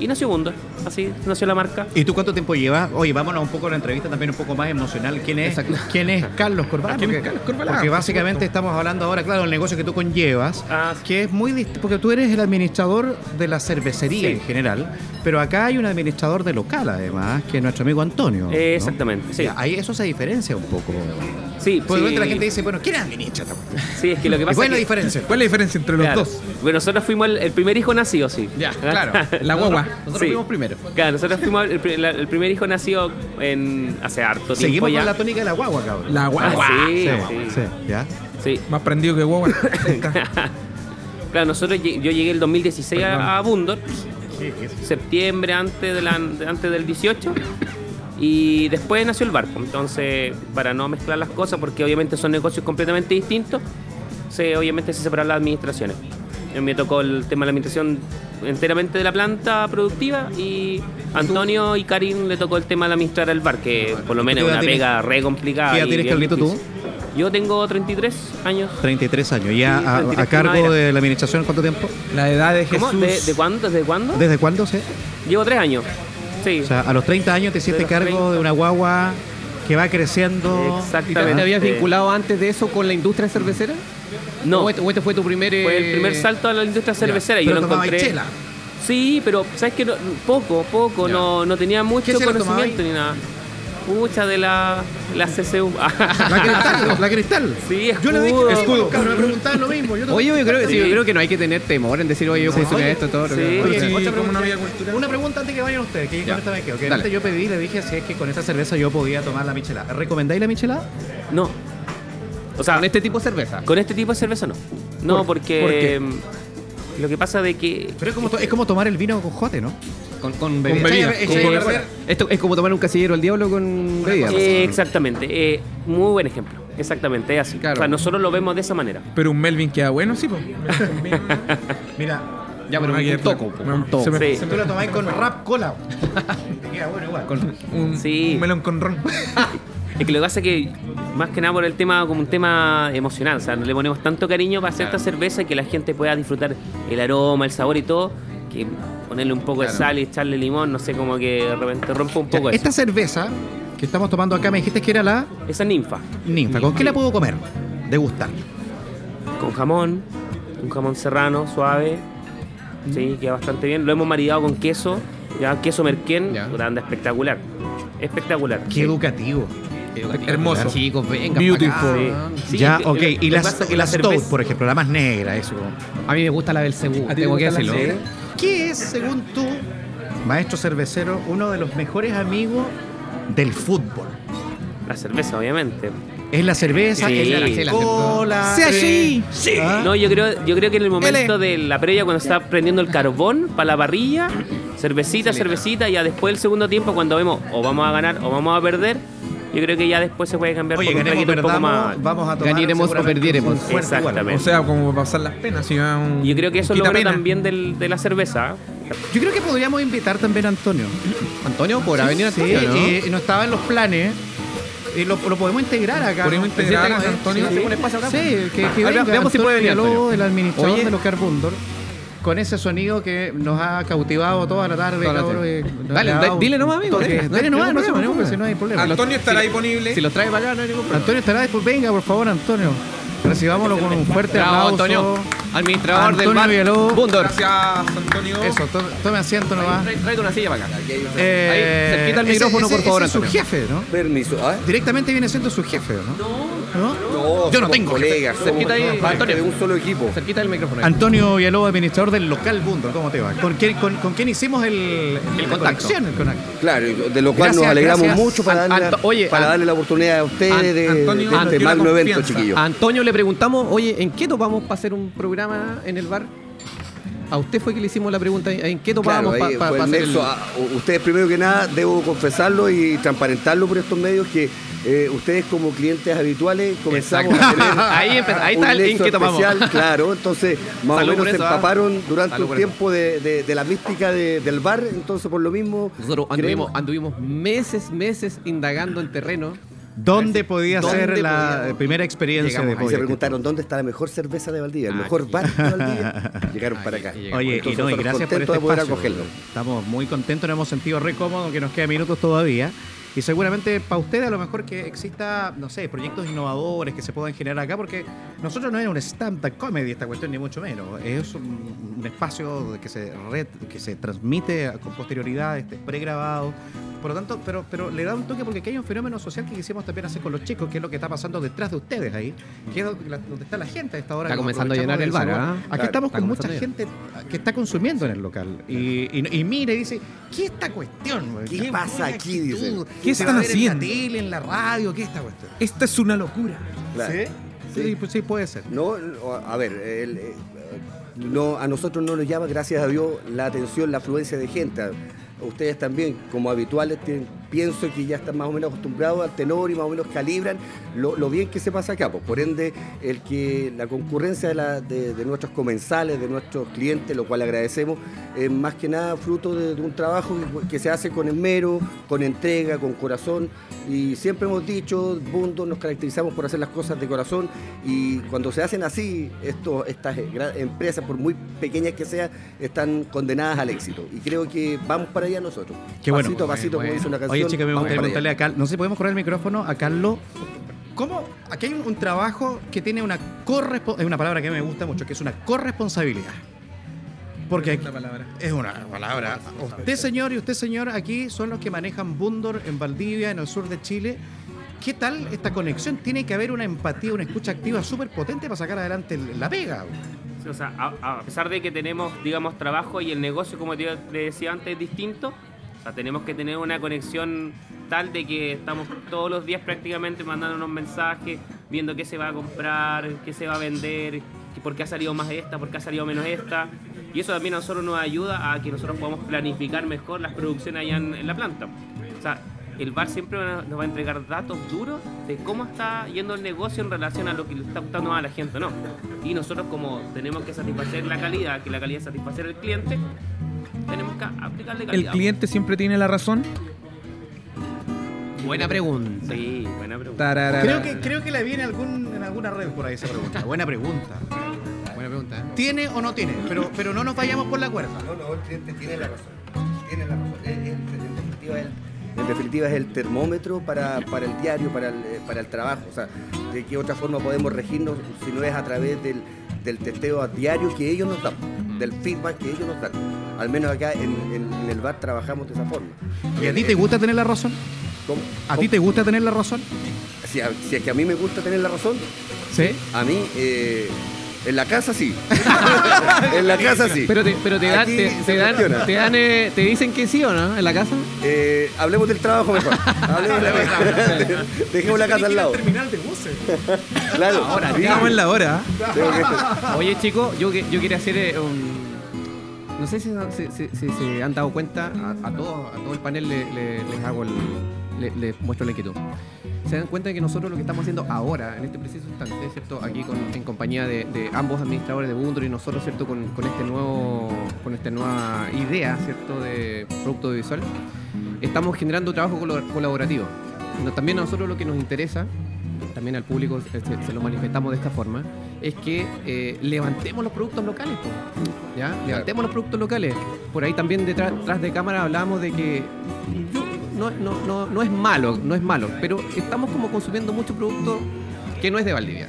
y nació Bundor, así nació la marca. ¿Y tú cuánto tiempo llevas? Oye, vámonos un poco a la entrevista también un poco más emocional. ¿Quién es, ¿quién es Carlos Corbalán? ¿Quién es Carlos Corbalán? Porque básicamente estamos hablando ahora, claro, del negocio que tú conllevas, ah, sí. que es muy distinto, porque tú eres el administrador de la cervecería sí. en general, pero acá hay un administrador de local además, que es nuestro amigo Antonio. Eh, ¿no? Exactamente, sí. Ahí eso se diferencia un poco. Sí, porque sí. la gente dice, bueno, ¿quién administra? Sí, es que lo que pasa ¿Cuál es la diferencia? ¿Cuál es la diferencia entre los claro. dos? Bueno, nosotros fuimos el, el primer hijo nacido, sí. Ya, claro, la guagua. Nosotros, nosotros sí. fuimos primero. Claro, nosotros fuimos el, la, el primer hijo nacido en, hace harto tiempo. Seguimos ya. con la tónica de la guagua, cabrón. La guagua. Ah, sí, sí, guagua. Sí. Sí. ¿Ya? Sí. Más prendido que guagua. Claro, nosotros, yo llegué el dos mil dieciséis Perdón. a Bundor, sí, sí. septiembre antes, de la, antes del dieciocho. Y después nació el barco, entonces para no mezclar las cosas, porque obviamente son negocios completamente distintos, se, obviamente se separaron las administraciones. Me tocó el tema de la administración enteramente de la planta productiva y Antonio y Karin le tocó el tema de administrar el bar, que por lo menos es una pega re complicada. ¿Qué edad tienes, Carlito, tú? Yo tengo treinta y tres años. treinta y tres años. ¿Y a, a, a cargo de la administración cuánto tiempo? La edad de Jesús. ¿Cómo? ¿De, de cuándo? ¿Desde cuándo? ¿Desde cuándo? Sí. Llevo tres años. Sí. O sea, a los treinta años te hiciste cargo treinta de una guagua que va creciendo. Exactamente. ¿Te habías vinculado antes de eso con la industria cervecera? No. ¿O este, o este fue tu primer...? Eh... Fue el primer salto a la industria cervecera. Ya, pero tomaba chela. Sí, pero ¿sabes qué? No, poco, poco. No, no tenía mucho conocimiento ni nada. Pucha de la, la C C U. La cristal, la cristal. Sí, escudo. Yo le dije escudo. Cabrón, me preguntaban lo mismo. Yo te... Oye, yo creo, sí. Sí, yo creo que no hay que tener temor en decir, oye, yo consumí esto, todo. Sí. Oye, oye, sí, otra pregunta, una, una pregunta antes que vayan ustedes, que yo con esta me quedo. Que antes yo pedí, le dije si es que con esta cerveza yo podía tomar la michelada. ¿Recomendáis la michelada? No. O sea, ¿con este tipo de cerveza? Con este tipo de cerveza no. No, ¿Por? porque... ¿Por qué? Lo que pasa de que... Pero es como, to- es como tomar el vino con jote, ¿no? Con, con bebida. Con bebida. Con bebida. Con bebida. Esto es como tomar un casillero al diablo con bebida. Eh, exactamente. Eh, muy buen ejemplo. Exactamente, es así. Claro. O sea, nosotros lo vemos de esa manera. Pero un Melvin queda bueno, sí, pues. Mira, ya, pero un toco. Un toco. Se me, sí. se me... Tú lo tomáis con rap cola. Te queda bueno igual. Con un, sí. un melón con ron. Es que lo que pasa es que, más que nada por el tema, como un tema emocional, o sea, no le ponemos tanto cariño para hacer claro. esta cerveza y que la gente pueda disfrutar el aroma, el sabor y todo, que ponerle un poco claro. de sal y echarle limón, no sé, como que de repente rompa un poco ya, eso. Esta cerveza que estamos tomando acá, me dijiste que era la... Esa ninfa. Ninfa. ninfa. ¿Con qué la puedo comer? Degustar. Con jamón, un jamón serrano, suave, mm. sí, queda bastante bien. Lo hemos maridado con queso, ya queso merquén, ya. grande, espectacular, espectacular. Qué sí. educativo. Hermoso, chicos, venga. Beautiful. Sí. Ya, ok. Y la, la, la Stout, por ejemplo, la más negra, eso. A mí me gusta la Belcebú. Tengo que decirlo. ¿Qué es, según tú, maestro cervecero, uno de los mejores amigos del fútbol? La cerveza, obviamente. Es la cerveza, sí. es la cola. ¡Sea allí! Sí. ¿Ah? No, yo creo, yo creo que en el momento L. de la previa, cuando está prendiendo el carbón para la parrilla, cervecita, sí, cervecita, y ya después del segundo tiempo, cuando vemos o vamos a ganar o vamos a perder. Yo creo que ya después se puede cambiar. Oye, por un traguito un poco más. Vamos a tomar, ganaremos o perdiremos. Exactamente. O sea, como pasar las penas. Si un, yo creo que eso es lo bueno también del, de la cerveza. Yo creo que podríamos invitar también a Antonio. Antonio, por sí, haber venido sí, Antonio, ¿no? Y, y no estaba en los planes. Y lo, lo podemos integrar acá. Podemos ¿no? integrar a Antonio. Sí, sí. Un espacio acá, sí que, que venga, veamos Antonio, si puede venir Antonio. El administrador Oye. de los Bar Bundor. Con ese sonido que nos ha cautivado toda la tarde, toda la tarde. Cabrón, dale, da, dile nomás, amigo. Dile nomás, no, no, no, no, no, no, no hay problema. Antonio estará si, disponible. Si los traes para acá, no hay ningún problema. Antonio estará disponible. Venga, por favor, Antonio. Recibámoslo con un fuerte aplauso. Antonio, administrador del Bar Bundor. Gracias, Antonio. Eso, to, tome asiento nomás. Trae una silla para acá. Eh, Ahí, cerquita el micrófono, ese, por favor, ese Antonio. Es su jefe, ¿no? Permiso. ¿Eh? Directamente viene siendo su jefe, ¿no? No. ¿No? No, yo no tengo colegas, cerquita ahí, Antonio, de un solo equipo. Cerquita del micrófono. Ahí. Antonio Villalobos, administrador del local Bundor, ¿cómo te va? ¿Con quién, con, con quién hicimos el, el, el contacto? El claro, de lo cual gracias, nos alegramos gracias. mucho para, An- darle, Anto- oye, para An- darle la oportunidad a ustedes An- de, Antonio, de este Antonio, magno evento, chiquillos. A Antonio le preguntamos, oye, ¿en qué topamos para hacer un programa en el bar? A usted fue que le hicimos la pregunta, ¿en qué topábamos claro, para pa, pa hacer nexo, el... a, ustedes primero que nada, debo confesarlo y transparentarlo por estos medios que eh, ustedes como clientes habituales comenzamos Exacto. a tener ahí, empe- ahí está un nexo el especial, claro, entonces más Salud o menos eso, se empaparon ah. durante Salud un tiempo de, de, de la mística de, del bar, entonces por lo mismo... Nosotros anduvimos, anduvimos meses, meses indagando en terreno. ¿Dónde podía ¿Dónde ser la podía... primera experiencia Llegamos de Voz y Actitud? Se preguntaron, ¿dónde está la mejor cerveza de Valdivia? ¿El ah, mejor aquí. bar de Valdivia? Llegaron aquí, para acá. Oye, entonces, y, no, y gracias por este espacio. Estamos muy contentos, nos hemos sentido re cómodos, que nos quedan minutos todavía. Y seguramente para ustedes a lo mejor que exista, no sé, proyectos innovadores que se puedan generar acá, porque nosotros no es un stand-up comedy esta cuestión, ni mucho menos. Es un, un espacio que se re, que se transmite con posterioridad, este, pregrabado. Por lo tanto, pero, pero le da un toque porque aquí hay un fenómeno social que quisimos también hacer con los chicos, que es lo que está pasando detrás de ustedes ahí, que es donde está la gente a esta hora. Está comenzando a llenar el bar, ¿eh? Acá claro, estamos con mucha gente que está consumiendo en el local. Y, y, y mira y dice, ¿qué es esta cuestión? ¿Qué, ¿Qué pasa aquí? Dicen. ¿Qué están haciendo? En la tele, en la radio, ¿qué es esta cuestión? Esta es una locura. Claro. ¿Sí? Sí. Sí, pues sí, puede ser. No, a ver, el, el, no, a nosotros no nos llama, gracias a Dios, la atención, la afluencia de gente. Ustedes también, como habituales, tienen, pienso que ya están más o menos acostumbrados al tenor y más o menos calibran lo, lo bien que se pasa acá. Pues, por ende, el que la concurrencia de, la, de, de nuestros comensales, de nuestros clientes, lo cual agradecemos, eh, más que nada fruto de, de un trabajo que, que se hace con esmero, con entrega, con corazón. Y siempre hemos dicho, Bundor, nos caracterizamos por hacer las cosas de corazón, y cuando se hacen así, esto, estas empresas, por muy pequeñas que sean, están condenadas al éxito. Y creo que vamos para allá nosotros. Qué bueno. Pasito a pasito, bueno, como dice una canción. Oye, chicas, me gustaría preguntarle a Carlos, no sé si podemos correr el micrófono a Carlos. ¿Cómo? Aquí hay un, un trabajo que tiene una corresponsabilidad, es una palabra que me gusta mucho, que es una corresponsabilidad. Porque aquí, es una palabra. Usted, señor, y usted, señor, aquí son los que manejan Bundor en Valdivia, en el sur de Chile. ¿Qué tal esta conexión? Tiene que haber una empatía, una escucha activa súper potente para sacar adelante la pega. Sí, o sea, a, a pesar de que tenemos, digamos, trabajo y el negocio, como te decía antes, es distinto, o sea, tenemos que tener una conexión tal de que estamos todos los días prácticamente mandándonos mensajes, viendo qué se va a comprar, qué se va a vender, por qué ha salido más esta, por qué ha salido menos esta. Y eso también a nosotros nos ayuda a que nosotros podamos planificar mejor las producciones allá en, en la planta. O sea, el bar siempre nos va a entregar datos duros de cómo está yendo el negocio en relación a lo que le está gustando a la gente, ¿no? Y nosotros, como tenemos que satisfacer la calidad, que la calidad satisfacer al cliente, tenemos que aplicarle calidad. ¿El cliente siempre tiene la razón? Buena pregunta. Sí, buena pregunta. Creo que, creo que la vi en, algún, en alguna red por ahí esa pregunta. Buena pregunta. Buena pregunta. ¿Tiene o no tiene? Pero, pero no nos vayamos por la cuerda. No, no, el cliente tiene la razón. Tiene la razón. En, en, en definitiva, él. En definitiva es el termómetro para, para el diario, para el, para el trabajo. O sea, ¿de qué otra forma podemos regirnos si no es a través del, del testeo a diario que ellos nos dan, del feedback que ellos nos dan? Al menos acá en, en, en el bar trabajamos de esa forma. ¿Y a ti te gusta tener la razón? ¿Cómo? ¿A ti te gusta tener la razón? Si, a, si es que a mí me gusta tener la razón. ¿Sí? A mí... Eh... En la casa sí. En la casa sí. Pero te, pero te, da, te, te dan, te dan, eh, te dicen que sí o no en la casa. Eh, hablemos del trabajo mejor. Hablemos de la casa. Dejemos la casa al lado. Terminal de buses. Claro. Ahora, digamos en la hora. Oye, chicos, yo yo quería hacer eh, un. No sé si se si, si, si han dado cuenta a, a todos, a todo el panel le, le, les hago el, le, les muestro la inquietud. Se dan cuenta de que nosotros lo que estamos haciendo ahora, en este preciso instante, ¿cierto? Aquí con, en compañía de, de ambos administradores de Bundor y nosotros, ¿cierto? Con, con este nuevo, con esta nueva idea, ¿cierto? De producto audiovisual, estamos generando trabajo colaborativo. También a nosotros lo que nos interesa, también al público se, se lo manifestamos de esta forma, es que eh, levantemos los productos locales, pues, ¿ya? Levantemos los productos locales. Por ahí también detrás tras de cámara hablábamos de que... No, no, no, no es malo, no es malo, pero estamos como consumiendo mucho producto que no es de Valdivia.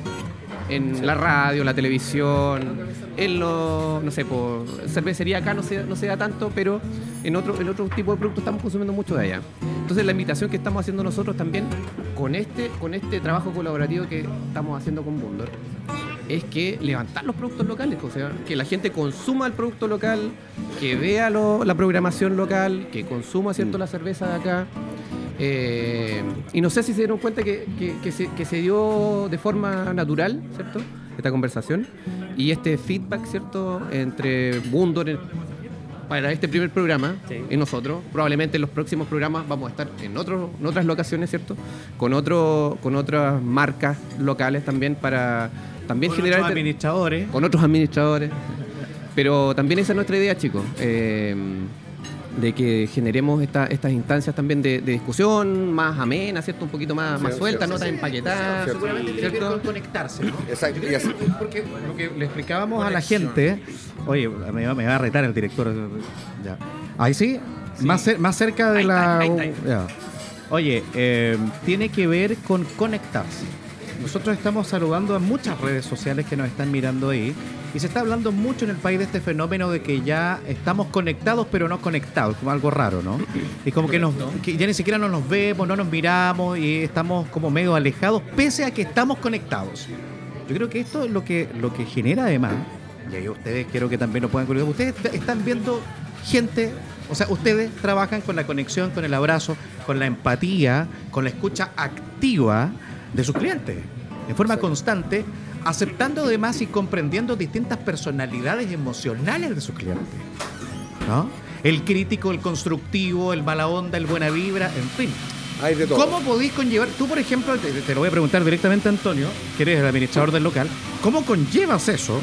En la radio, la televisión, en los, no sé, por cervecería acá no se, no se da tanto, pero en otro, en otro tipo de producto estamos consumiendo mucho de allá. Entonces la invitación que estamos haciendo nosotros también con este, con este trabajo colaborativo que estamos haciendo con Bundor es que levantar los productos locales, o sea, que la gente consuma el producto local, que vea lo, la programación local, que consuma, ¿cierto?, la cerveza de acá. Eh, y no sé si se dieron cuenta que, que, que, se, que se dio de forma natural, ¿cierto?, esta conversación y este feedback, ¿cierto?, entre Bundor en, para este primer programa sí. Y nosotros. Probablemente en los próximos programas vamos a estar en, otros, en otras locaciones, ¿cierto?, con, otro, con otras marcas locales también para... También con otros administradores. Con otros administradores. Pero también esa es nuestra idea, chicos. Eh, de que generemos esta, estas instancias también de, de discusión más amena, ¿cierto? Un poquito más, sí, más suelta, sí, no sí, tan sí, empaquetada. Sí, seguramente tiene que conectarse, ¿no? Exacto. Yo creo que, porque lo que le explicábamos a la gente, oye, me va, me va a retar el director. Ya. Ahí sí, sí. Más, cer- más cerca de ahí la... Está, ahí está. Ya. Oye, eh, tiene que ver con conectarse. Nosotros estamos saludando a muchas redes sociales que nos están mirando ahí. Y se está hablando mucho en el país de este fenómeno de que ya estamos conectados pero no conectados, como algo raro, ¿no? Y como que, nos, que ya ni siquiera no nos vemos, no nos miramos y estamos como medio alejados, pese a que estamos conectados. Yo creo que esto es lo que, lo que genera además, y ahí ustedes quiero que también lo puedan colocar, ustedes están viendo gente, o sea, ustedes trabajan con la conexión, con el abrazo, con la empatía, con la escucha activa de sus clientes, en forma constante, aceptando además y comprendiendo distintas personalidades emocionales de sus clientes, ¿no? El crítico, el constructivo, el mala onda, el buena vibra, en fin. Hay de todo. ¿Cómo podís conllevar? Tú, por ejemplo, te, te lo voy a preguntar directamente a Antonio, que eres el administrador del local. ¿Cómo conllevas eso?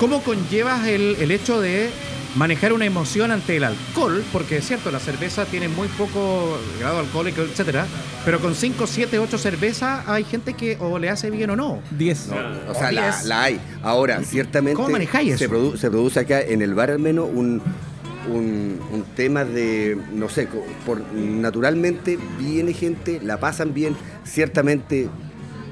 ¿Cómo conllevas el, el hecho de manejar una emoción ante el alcohol? Porque es cierto, la cerveza tiene muy poco grado alcohólico, etcétera, pero con cinco, siete, ocho cervezas hay gente que o le hace bien o no. diez. No, o sea, la, la hay. Ahora, ciertamente... ¿Cómo manejáis eso? Se, produ- se produce acá en el bar al menos un, un, un tema de, no sé, por, naturalmente viene gente, la pasan bien, ciertamente...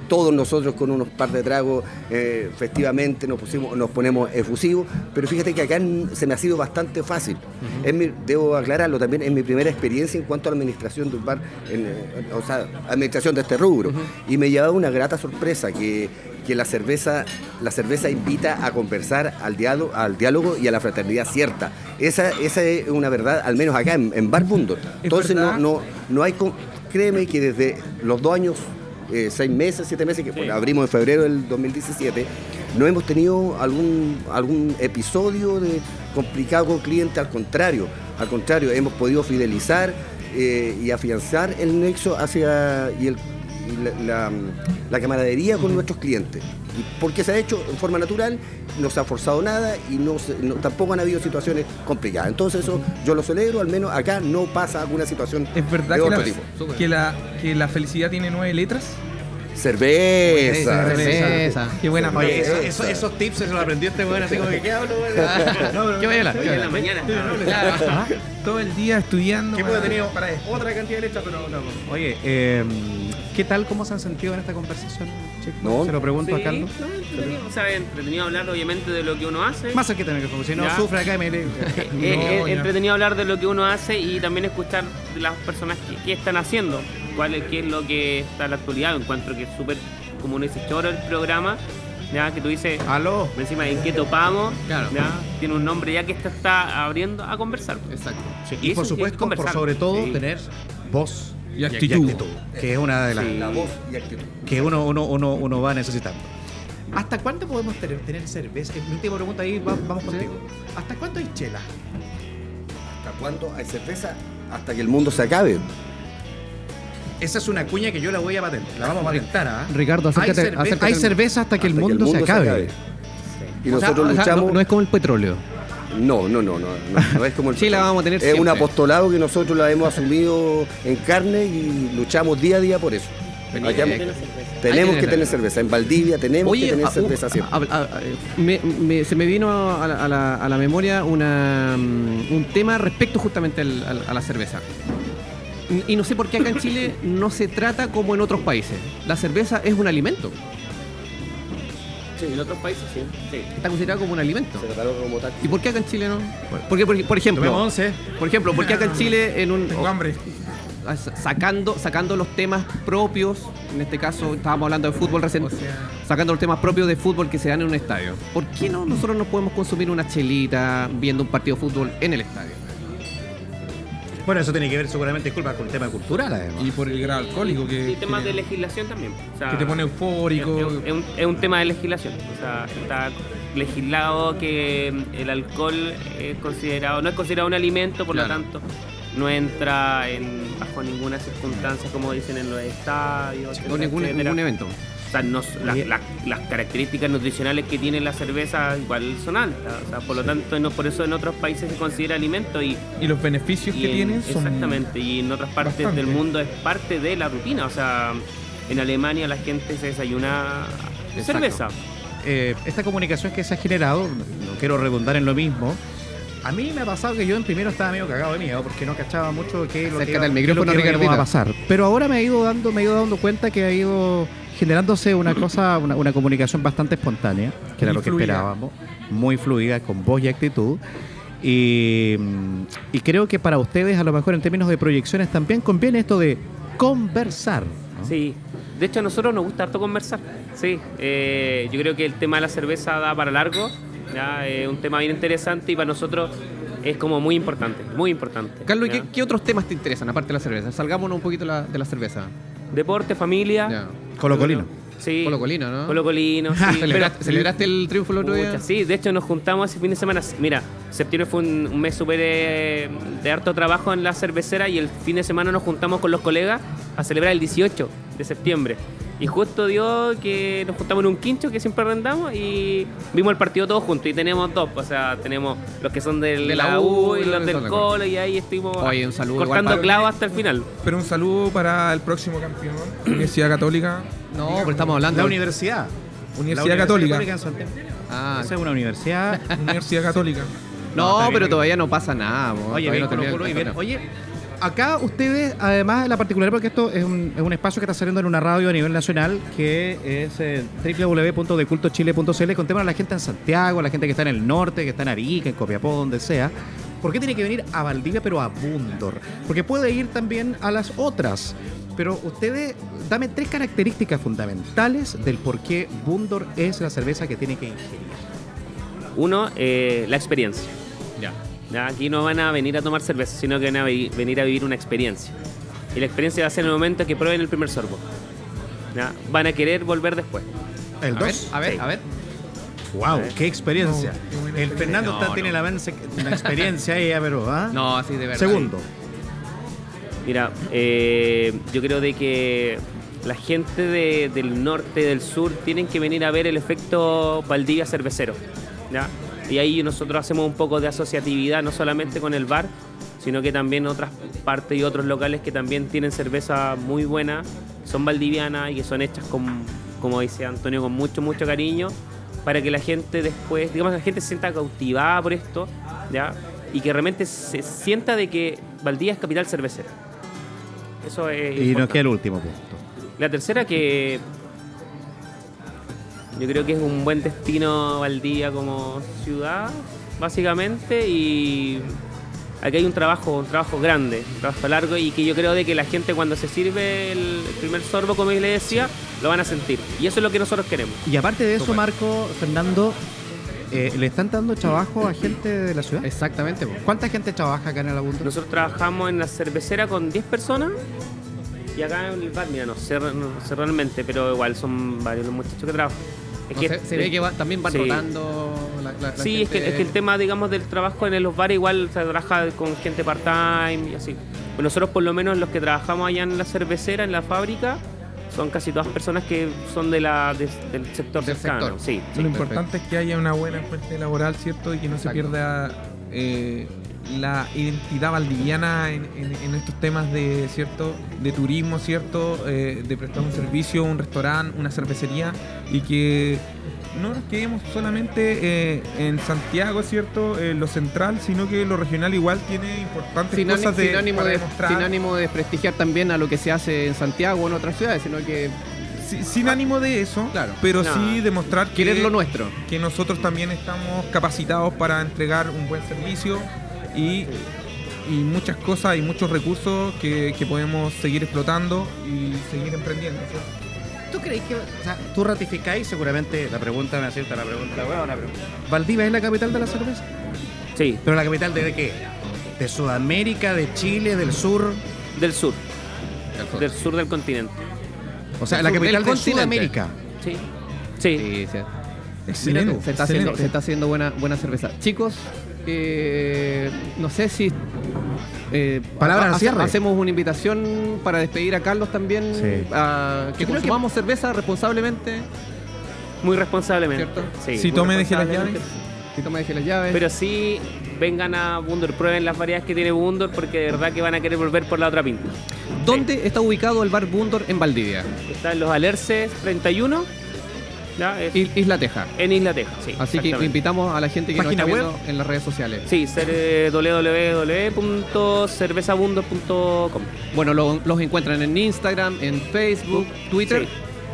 Todos nosotros con unos par de tragos eh, festivamente nos pusimos, nos ponemos efusivos, pero fíjate que acá se me ha sido bastante fácil. Uh-huh. Es mi, debo aclararlo también, es mi primera experiencia en cuanto a la administración de un bar, en, o sea, administración de este rubro. Uh-huh. Y me llevaba una grata sorpresa que, que la cerveza, la cerveza invita a conversar, al diálogo, al diálogo y a la fraternidad cierta. Esa, esa es una verdad, al menos acá en, en Bar Bundor. Entonces no, no, no hay, con, créeme que desde los dos años. Eh, seis meses, siete meses, que sí. Bueno, abrimos en febrero del dos mil diecisiete, no hemos tenido algún, algún episodio de complicado con cliente, al contrario, al contrario, hemos podido fidelizar eh, y afianzar el nexo hacia y, el, y la, la, la camaradería con nuestros clientes, porque se ha hecho en forma natural, no se ha forzado nada y no, se, no tampoco han habido situaciones complicadas. Entonces eso yo lo celebro, al menos acá no pasa alguna situación. ¿Es verdad de otro que, la, tipo. Que, la, que la felicidad tiene nueve letras? Cerveza. Cerveza. Cerveza. Qué buena. Oye, eso, eso, esos tips se los aprendí este weón, así como que ¿qué hablo? No, ¿qué voy a hablar? En la mañana. Todo el día estudiando. Que puedo tener para otra cantidad de letras, pero no. Oye, eh, ¿qué tal? ¿Cómo se han sentido en esta conversación? No. Se lo pregunto sí, a Carlos. No, entretenido. O sea, entretenido hablar obviamente de lo que uno hace. Más cerquita me como si no ya. Sufre acá y me leo. No, entretenido hablar de lo que uno hace y también escuchar las personas que, que están haciendo. Cuál es, qué es lo que está en la actualidad. Encuentro que es súper, como uno dice, choro el programa, ¿ya? Que tú dices, aló, encima en qué topamos, claro. ¿Ya? Tiene un nombre ya que está, está abriendo a conversar. Exacto. Sí. Y, y por supuesto, por sobre todo, sí. Tener voz y actitud, y actitud, que es una de las sí. La voz y actitud. Que uno, uno, uno, uno va necesitando. ¿Hasta cuándo podemos tener, tener cerveza? Mi última pregunta ahí, vamos contigo. Sí. ¿Hasta cuándo hay chela? ¿Hasta cuándo hay cerveza? Hasta que el mundo se acabe. Esa es una cuña que yo la voy a patentar. La vamos a patentar, ¿ah? ¿Eh? Ricardo, acércate. Hay cerveza, acércate, hay cerveza hasta, que, hasta el que el mundo se acabe. Se acabe. Sí. Y nosotros o sea, luchamos... O sea, no, no es como el petróleo. No, no, no. No, no, no es como el sí, petróleo. La vamos a tener es siempre. Un apostolado que nosotros la hemos asumido en carne y luchamos día a día por eso. Allá, eh, tenemos tenemos que tener cerveza. En Valdivia tenemos Oye, que tener a, cerveza siempre. A, a, a, me, me, se me vino a la, a la, a la memoria una, um, un tema respecto justamente al, al, a la cerveza. Y no sé por qué acá en Chile no se trata como en otros países. La cerveza es un alimento. Sí, en otros países sí. sí. Está considerado como un alimento. Se trataron como tal. ¿Y por qué acá en Chile no? Porque, por, por ejemplo... Tomemos once. Por ejemplo, ¿por qué acá en Chile en un... Tengo hambre. Sacando, sacando los temas propios, en este caso estábamos hablando de fútbol recién, o sea, sacando los temas propios de fútbol que se dan en un estadio. ¿Por qué no nosotros nos podemos consumir una chelita viendo un partido de fútbol en el estadio? Bueno, eso tiene que ver seguramente, disculpa, con el tema cultural, además. Y por el grado alcohólico que... Y temas que, de legislación también. O sea, que te pone eufórico. Es, es, un, es un tema de legislación. O sea, está legislado que el alcohol es considerado, no es considerado un alimento, por claro. Lo tanto, no entra en, bajo ninguna circunstancia, como dicen en los estadios. O ningún, ningún evento. sea, no, la, la, las características nutricionales que tiene la cerveza igual son altas, o sea, por lo sí. tanto no, por eso en otros países se considera alimento y, y los beneficios y que en, tienen son exactamente, y en otras partes bastante. Del mundo es parte de la rutina, o sea, en Alemania la gente se desayuna Exacto. cerveza. Eh, esta comunicación que se ha generado, no quiero redundar en lo mismo. A mí me ha pasado que yo en primero estaba medio cagado de miedo porque no cachaba mucho qué lo que iba, del micrófono que lo que iba a pasar. Pero ahora me he ido dando, me he ido dando cuenta que ha ido generándose una cosa, una, una comunicación bastante espontánea, que era muy lo que fluida. Esperábamos, muy fluida, con voz y actitud. Y, y creo que para ustedes, a lo mejor en términos de proyecciones, también conviene esto de conversar, ¿no? Sí. De hecho, a nosotros nos gusta harto conversar. Sí. Eh, yo creo que el tema de la cerveza da para largo. Ya, eh, un tema bien interesante y para nosotros es como muy importante, muy importante. Carlos, ¿y qué, qué otros temas te interesan aparte de la cerveza? Salgámonos un poquito la, de la cerveza. Deporte, familia. Ya. Colocolino. Sí. Colocolino, ¿no? Colocolino, sí. ¿Celebraste, ¿Celebraste el triunfo el otro día? Pucha, sí, de hecho nos juntamos ese fin de semana. Mira, septiembre fue un, un mes súper de, de harto trabajo en la cervecera y el fin de semana nos juntamos con los colegas a celebrar el dieciocho de septiembre. Y justo dio que nos juntamos en un quincho que siempre arrendamos y vimos el partido todos juntos. Y tenemos dos, o sea, tenemos los que son del, de la U y los del de Colo. Y ahí estuvimos Oye, un saludo cortando clavos hasta el final. Pero un saludo para el próximo campeón, Universidad Católica. No, digamos, pero estamos hablando de la universidad. Universidad Católica. Ah, esa es una universidad. Universidad Católica. No, no pero todavía no pasa nada. Bo. Oye, no Colo, Colo, bien. Oye. Acá ustedes, además, la particular, porque esto es un, es un espacio que está saliendo en una radio a nivel nacional, que es eh, doble u doble u doble u punto de culto chile punto c l. Contemos a la gente en Santiago, a la gente que está en el norte, que está en Arica, en Copiapó, donde sea. ¿Por qué tiene que venir a Valdivia, pero a Bundor? Porque puede ir también a las otras. Pero ustedes, dame tres características fundamentales del por qué Bundor es la cerveza que tiene que ingerir. Uno, eh, la experiencia. Ya. Aquí no van a venir a tomar cerveza, sino que van a vi- venir a vivir una experiencia. Y la experiencia va a ser en el momento que prueben el primer sorbo. ¿Ya? Van a querer volver después. El dos, a ver, sí. a ver. Wow, qué experiencia. No, el experiencia. Fernando no, está, no. tiene la una experiencia ella, pero ¿ah? No, sí, de verdad. Segundo. Mira, eh, yo creo de que la gente de, del norte, del sur, tienen que venir a ver el efecto Valdivia cervecero. ¿Ya? Y ahí nosotros hacemos un poco de asociatividad, no solamente con el bar, sino que también otras partes y otros locales que también tienen cerveza muy buena, son valdivianas y que son hechas con, como dice Antonio, con mucho, mucho cariño, para que la gente después, digamos, la gente se sienta cautivada por esto, ¿ya? Y que realmente se sienta de que Valdivia es capital cervecera. Eso es importante. Y nos queda el último punto. La tercera que... Yo creo que es un buen destino Valdivia como ciudad, básicamente, y aquí hay un trabajo, un trabajo grande, un trabajo largo, y que yo creo de que la gente cuando se sirve el primer sorbo, como le decía, lo van a sentir. Y eso es lo que nosotros queremos. Y aparte de eso, Marco, Fernando, eh, ¿le están dando trabajo a gente de la ciudad? Exactamente. ¿Cuánta gente trabaja acá en el Abundor? Nosotros trabajamos en la cervecera con diez personas. Y acá en el bar, mira, no sé, no sé realmente, pero igual son varios los muchachos que trabajan. Es no, que, se, se ve que va, también van sí. rotando la, la, la Sí, gente. Es, que, es que el tema, digamos, del trabajo en los bares igual se trabaja con gente part-time y así. Pues nosotros, por lo menos, los que trabajamos allá en la cervecera, en la fábrica, son casi todas personas que son de la, de, del sector del cercano. Sector. Sí, sí, lo perfecto. Importante es que haya una buena fuente laboral, ¿cierto? Y que no Exacto. se pierda... Eh, la identidad valdiviana en, en, en estos temas de cierto de turismo, cierto eh, de prestar un servicio, un restaurante, una cervecería, y que no nos quedemos solamente eh, en Santiago, cierto eh, lo central, sino que lo regional igual tiene importantes sin cosas de, sin ánimo de sin ánimo de desprestigiar también a lo que se hace en Santiago o en otras ciudades, sino que sin, sin ánimo de eso, claro, pero no, sí demostrar querer que, lo nuestro, que nosotros también estamos capacitados para entregar un buen servicio Y, y muchas cosas y muchos recursos que, que podemos seguir explotando y seguir emprendiendo. ¿Sí? ¿Tú crees que, o sea, tú ratificáis seguramente la pregunta, me acierta la pregunta, la buena pregunta? ¿Valdivia es la capital de la cerveza? Sí. ¿Pero la capital de qué? ¿De Sudamérica, de Chile, del sur? Del sur. Del sur, del, sur del continente. O sea, la capital de Sudamérica. Sí. Sí. sí, sí. Excelente. Mira, se, está haciendo, se está haciendo buena, buena cerveza. Chicos. eh, no sé si... Eh, Palabras hace, hacemos una invitación para despedir a Carlos también, sí. a, que consumamos que... cerveza responsablemente. Muy responsablemente. Sí, si tome, deje las llaves. Si tome, deje las llaves. Pero sí, vengan a Bundor, prueben las variedades que tiene Bundor, porque de verdad que van a querer volver por la otra pinta. ¿Dónde sí. está ubicado el bar Bundor en Valdivia? Está en los Alerces treinta y uno. No, es... Isla Teja. En Isla Teja, sí. Así que invitamos a la gente que nos está viendo en las redes sociales. Sí, doble u doble u doble u punto cerveza bundor punto com. Bueno, lo, los encuentran en Instagram, en Facebook, Twitter. Sí.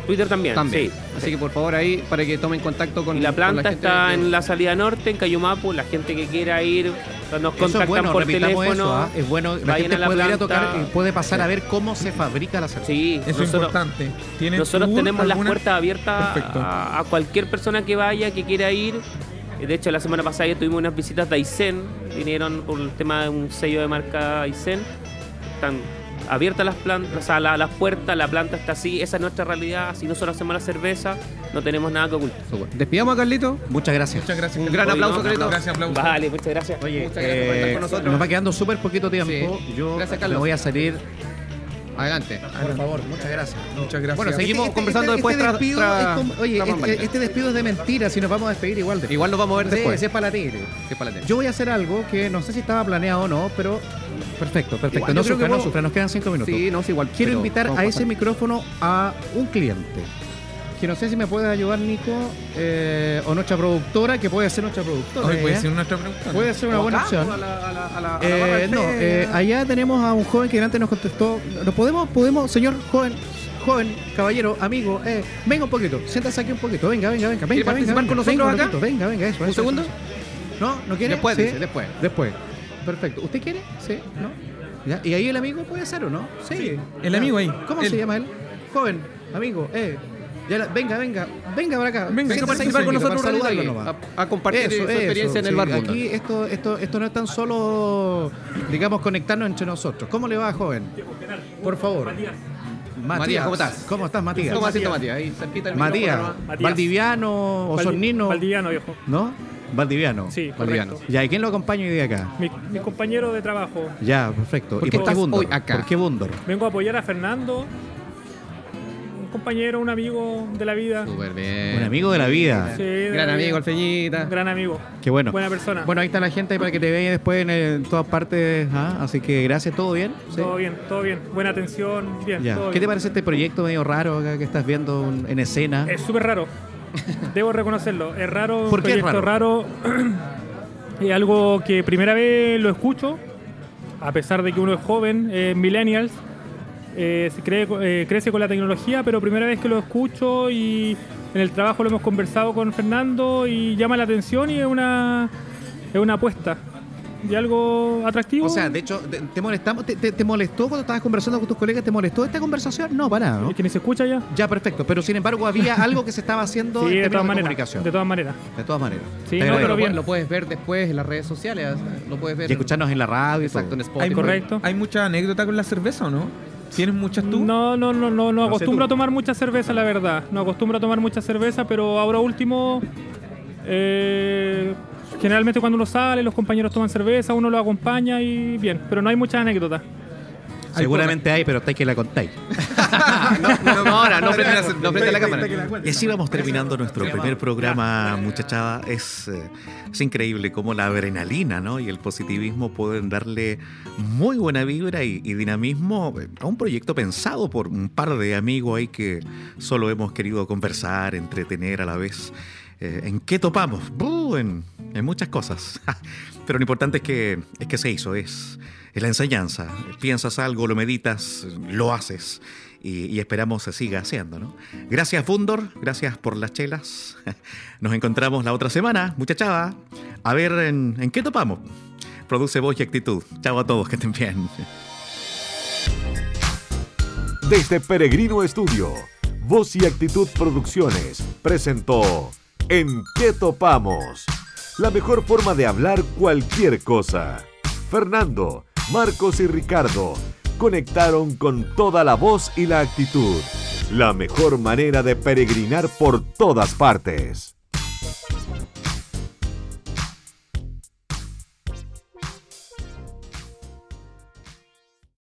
Twitter también. también. Sí. Así sí. que por favor ahí para que tomen contacto con y la planta. La gente está de... en la salida norte, en Cayumapu. La gente que quiera ir, nos contactan es bueno, por teléfono. Eso, ¿eh? Es bueno, la gente la puede planta. ir a tocar y puede pasar sí. a ver cómo se fabrica la cerveza. Sí, eso nosotros, es importante. Nosotros tenemos alguna... las puertas abiertas a, a cualquier persona que vaya, que quiera ir. De hecho, la semana pasada ya tuvimos unas visitas de Aysén. Vinieron por el tema de un sello de marca Aysén. Están abiertas las plantas, o sea, las la puertas, la planta está así, esa es nuestra realidad, así nosotros hacemos la cerveza, no tenemos nada que ocultar. Despidamos a Carlito. Muchas gracias. Muchas gracias. Un gran Hoy aplauso, no, Carlito. Gracias, aplauso. Vale, muchas gracias. Oye, muchas gracias eh, por estar con nosotros. Nos va quedando súper poquito tiempo. Sí. Yo gracias, me voy a salir. Adelante. Adelante. Por favor, muchas gracias. Muchas gracias. Bueno, seguimos este, conversando este, este, después. Este despido tra, tra, es como, oye, este, este despido es de mentira, si nos vamos a despedir igual. De, igual nos vamos a ver de, después. Si es para la tigre. Si es para la tigre. Yo voy a hacer algo que no sé si estaba planeado o no, pero perfecto, perfecto. Igual, no creo sufra, que vos... no sufra, nos quedan cinco minutos. Sí, no, sí, igual. Quiero invitar a, a ese micrófono a un cliente. Que no sé si me puedes ayudar, Nico, eh, o nuestra productora, que puede ser nuestra productora. Hoy puede ser nuestra productora. Puede ser una buena opción. A la, a la, a la, a la eh, no, eh, allá tenemos a un joven que antes nos contestó. ¿Nos podemos, podemos, señor joven, joven, caballero, amigo? Eh, venga un poquito, siéntase aquí un poquito. Venga, venga, venga. venga participar venga, con nosotros venga, acá? Venga, venga, eso. ¿Un eso, segundo? Eso. ¿No? ¿No quiere? Después, sí. dice, después. Después. Perfecto. ¿Usted quiere? Sí. ¿No? ¿Ya? ¿Y ahí el amigo puede ser o no? Sí. sí. El amigo ahí. ¿Cómo el... se llama él? Joven, amigo, eh. La, venga, venga, venga para acá. Venga, venga participar con nosotros un ratito, a, a compartir eso, su eso, experiencia en sí, el bar. Aquí esto, esto, esto no es tan solo, digamos, conectarnos entre nosotros. ¿Cómo le va, joven? Por favor. Matías. Matías, ¿cómo estás? ¿Cómo estás, Matías? ¿Cómo estás, Matías? Ahí cerquita el Matías, valdiviano o sornino. Valdiviano, viejo. ¿No? Valdiviano. Sí, Valdiviano. Ya, ¿y quién lo acompaña hoy día acá? Mi, mi compañero de trabajo. Ya, perfecto. ¿Por ¿Y qué por estás Bundor? Hoy acá? ¿Por qué Bundor? Vengo a apoyar a Fernando. Compañero, un amigo de la vida. Súper bien. Un amigo de la vida. Sí, de gran la amigo, Alfeñita. Gran amigo. Qué bueno. Buena persona. Bueno, ahí está la gente para que te vea después en, el, en todas partes. ¿Ah? Así que gracias. ¿Todo bien? ¿Sí? Todo bien, todo bien. Buena atención. Bien, ya. Todo ¿Qué bien. te parece este proyecto medio raro acá que estás viendo un, en escena? Es súper raro. Debo reconocerlo. Es raro. ¿Por qué es raro? raro. Es algo que primera vez lo escucho, a pesar de que uno es joven, eh, millennials. Eh, se cree, eh, crece con la tecnología, pero primera vez que lo escucho, y en el trabajo lo hemos conversado con Fernando y llama la atención, y es una, es una apuesta de algo atractivo. O sea, de hecho, te, te molestamos, te, te, te molestó cuando estabas conversando con tus colegas, ¿te molestó esta conversación? No, para nada, ¿no? Es que ni se escucha ya. Ya, perfecto, pero sin embargo había algo que se estaba haciendo. Sí, en de todas maneras. De todas maneras. De todas maneras. Sí, no, pero bien. Lo puedes ver después en las redes sociales, lo puedes ver. Y escucharnos en la radio. Exacto, en Spotify. Hay, correcto. Hay mucha anécdota con la cerveza, ¿o no? ¿Tienes muchas tú? No, no, no, no, no acostumbro a tomar mucha cerveza, la verdad. No acostumbro a tomar mucha cerveza, pero ahora último, eh, generalmente cuando uno sale, los compañeros toman cerveza, uno lo acompaña y bien. Pero no hay muchas anécdotas. Seguramente hay, pero estáis que la contáis. No, no, ahora, no frente no, no, no, a la cámara. Y así vamos terminando nuestro primer programa, muchachada. Es, es increíble cómo la adrenalina, ¿no?, y el positivismo pueden darle muy buena vibra y, y dinamismo a un proyecto pensado por un par de amigos ahí que solo hemos querido conversar, entretener a la vez. Eh, ¿En qué topamos? ¡Bú! En, en muchas cosas. Pero lo importante es que, es que se hizo, es... Es la enseñanza. Piensas algo, lo meditas, lo haces y, y esperamos se siga haciendo, ¿no? Gracias, Bundor. Gracias por las chelas. Nos encontramos la otra semana, muchachada. A ver en, en qué topamos. Produce Voz y Actitud. Chao a todos, que estén bien. Desde Peregrino Estudio, Voz y Actitud Producciones presentó ¿En qué topamos? La mejor forma de hablar cualquier cosa. Fernando, Marcos y Ricardo conectaron con toda la voz y la actitud. La mejor manera de peregrinar por todas partes.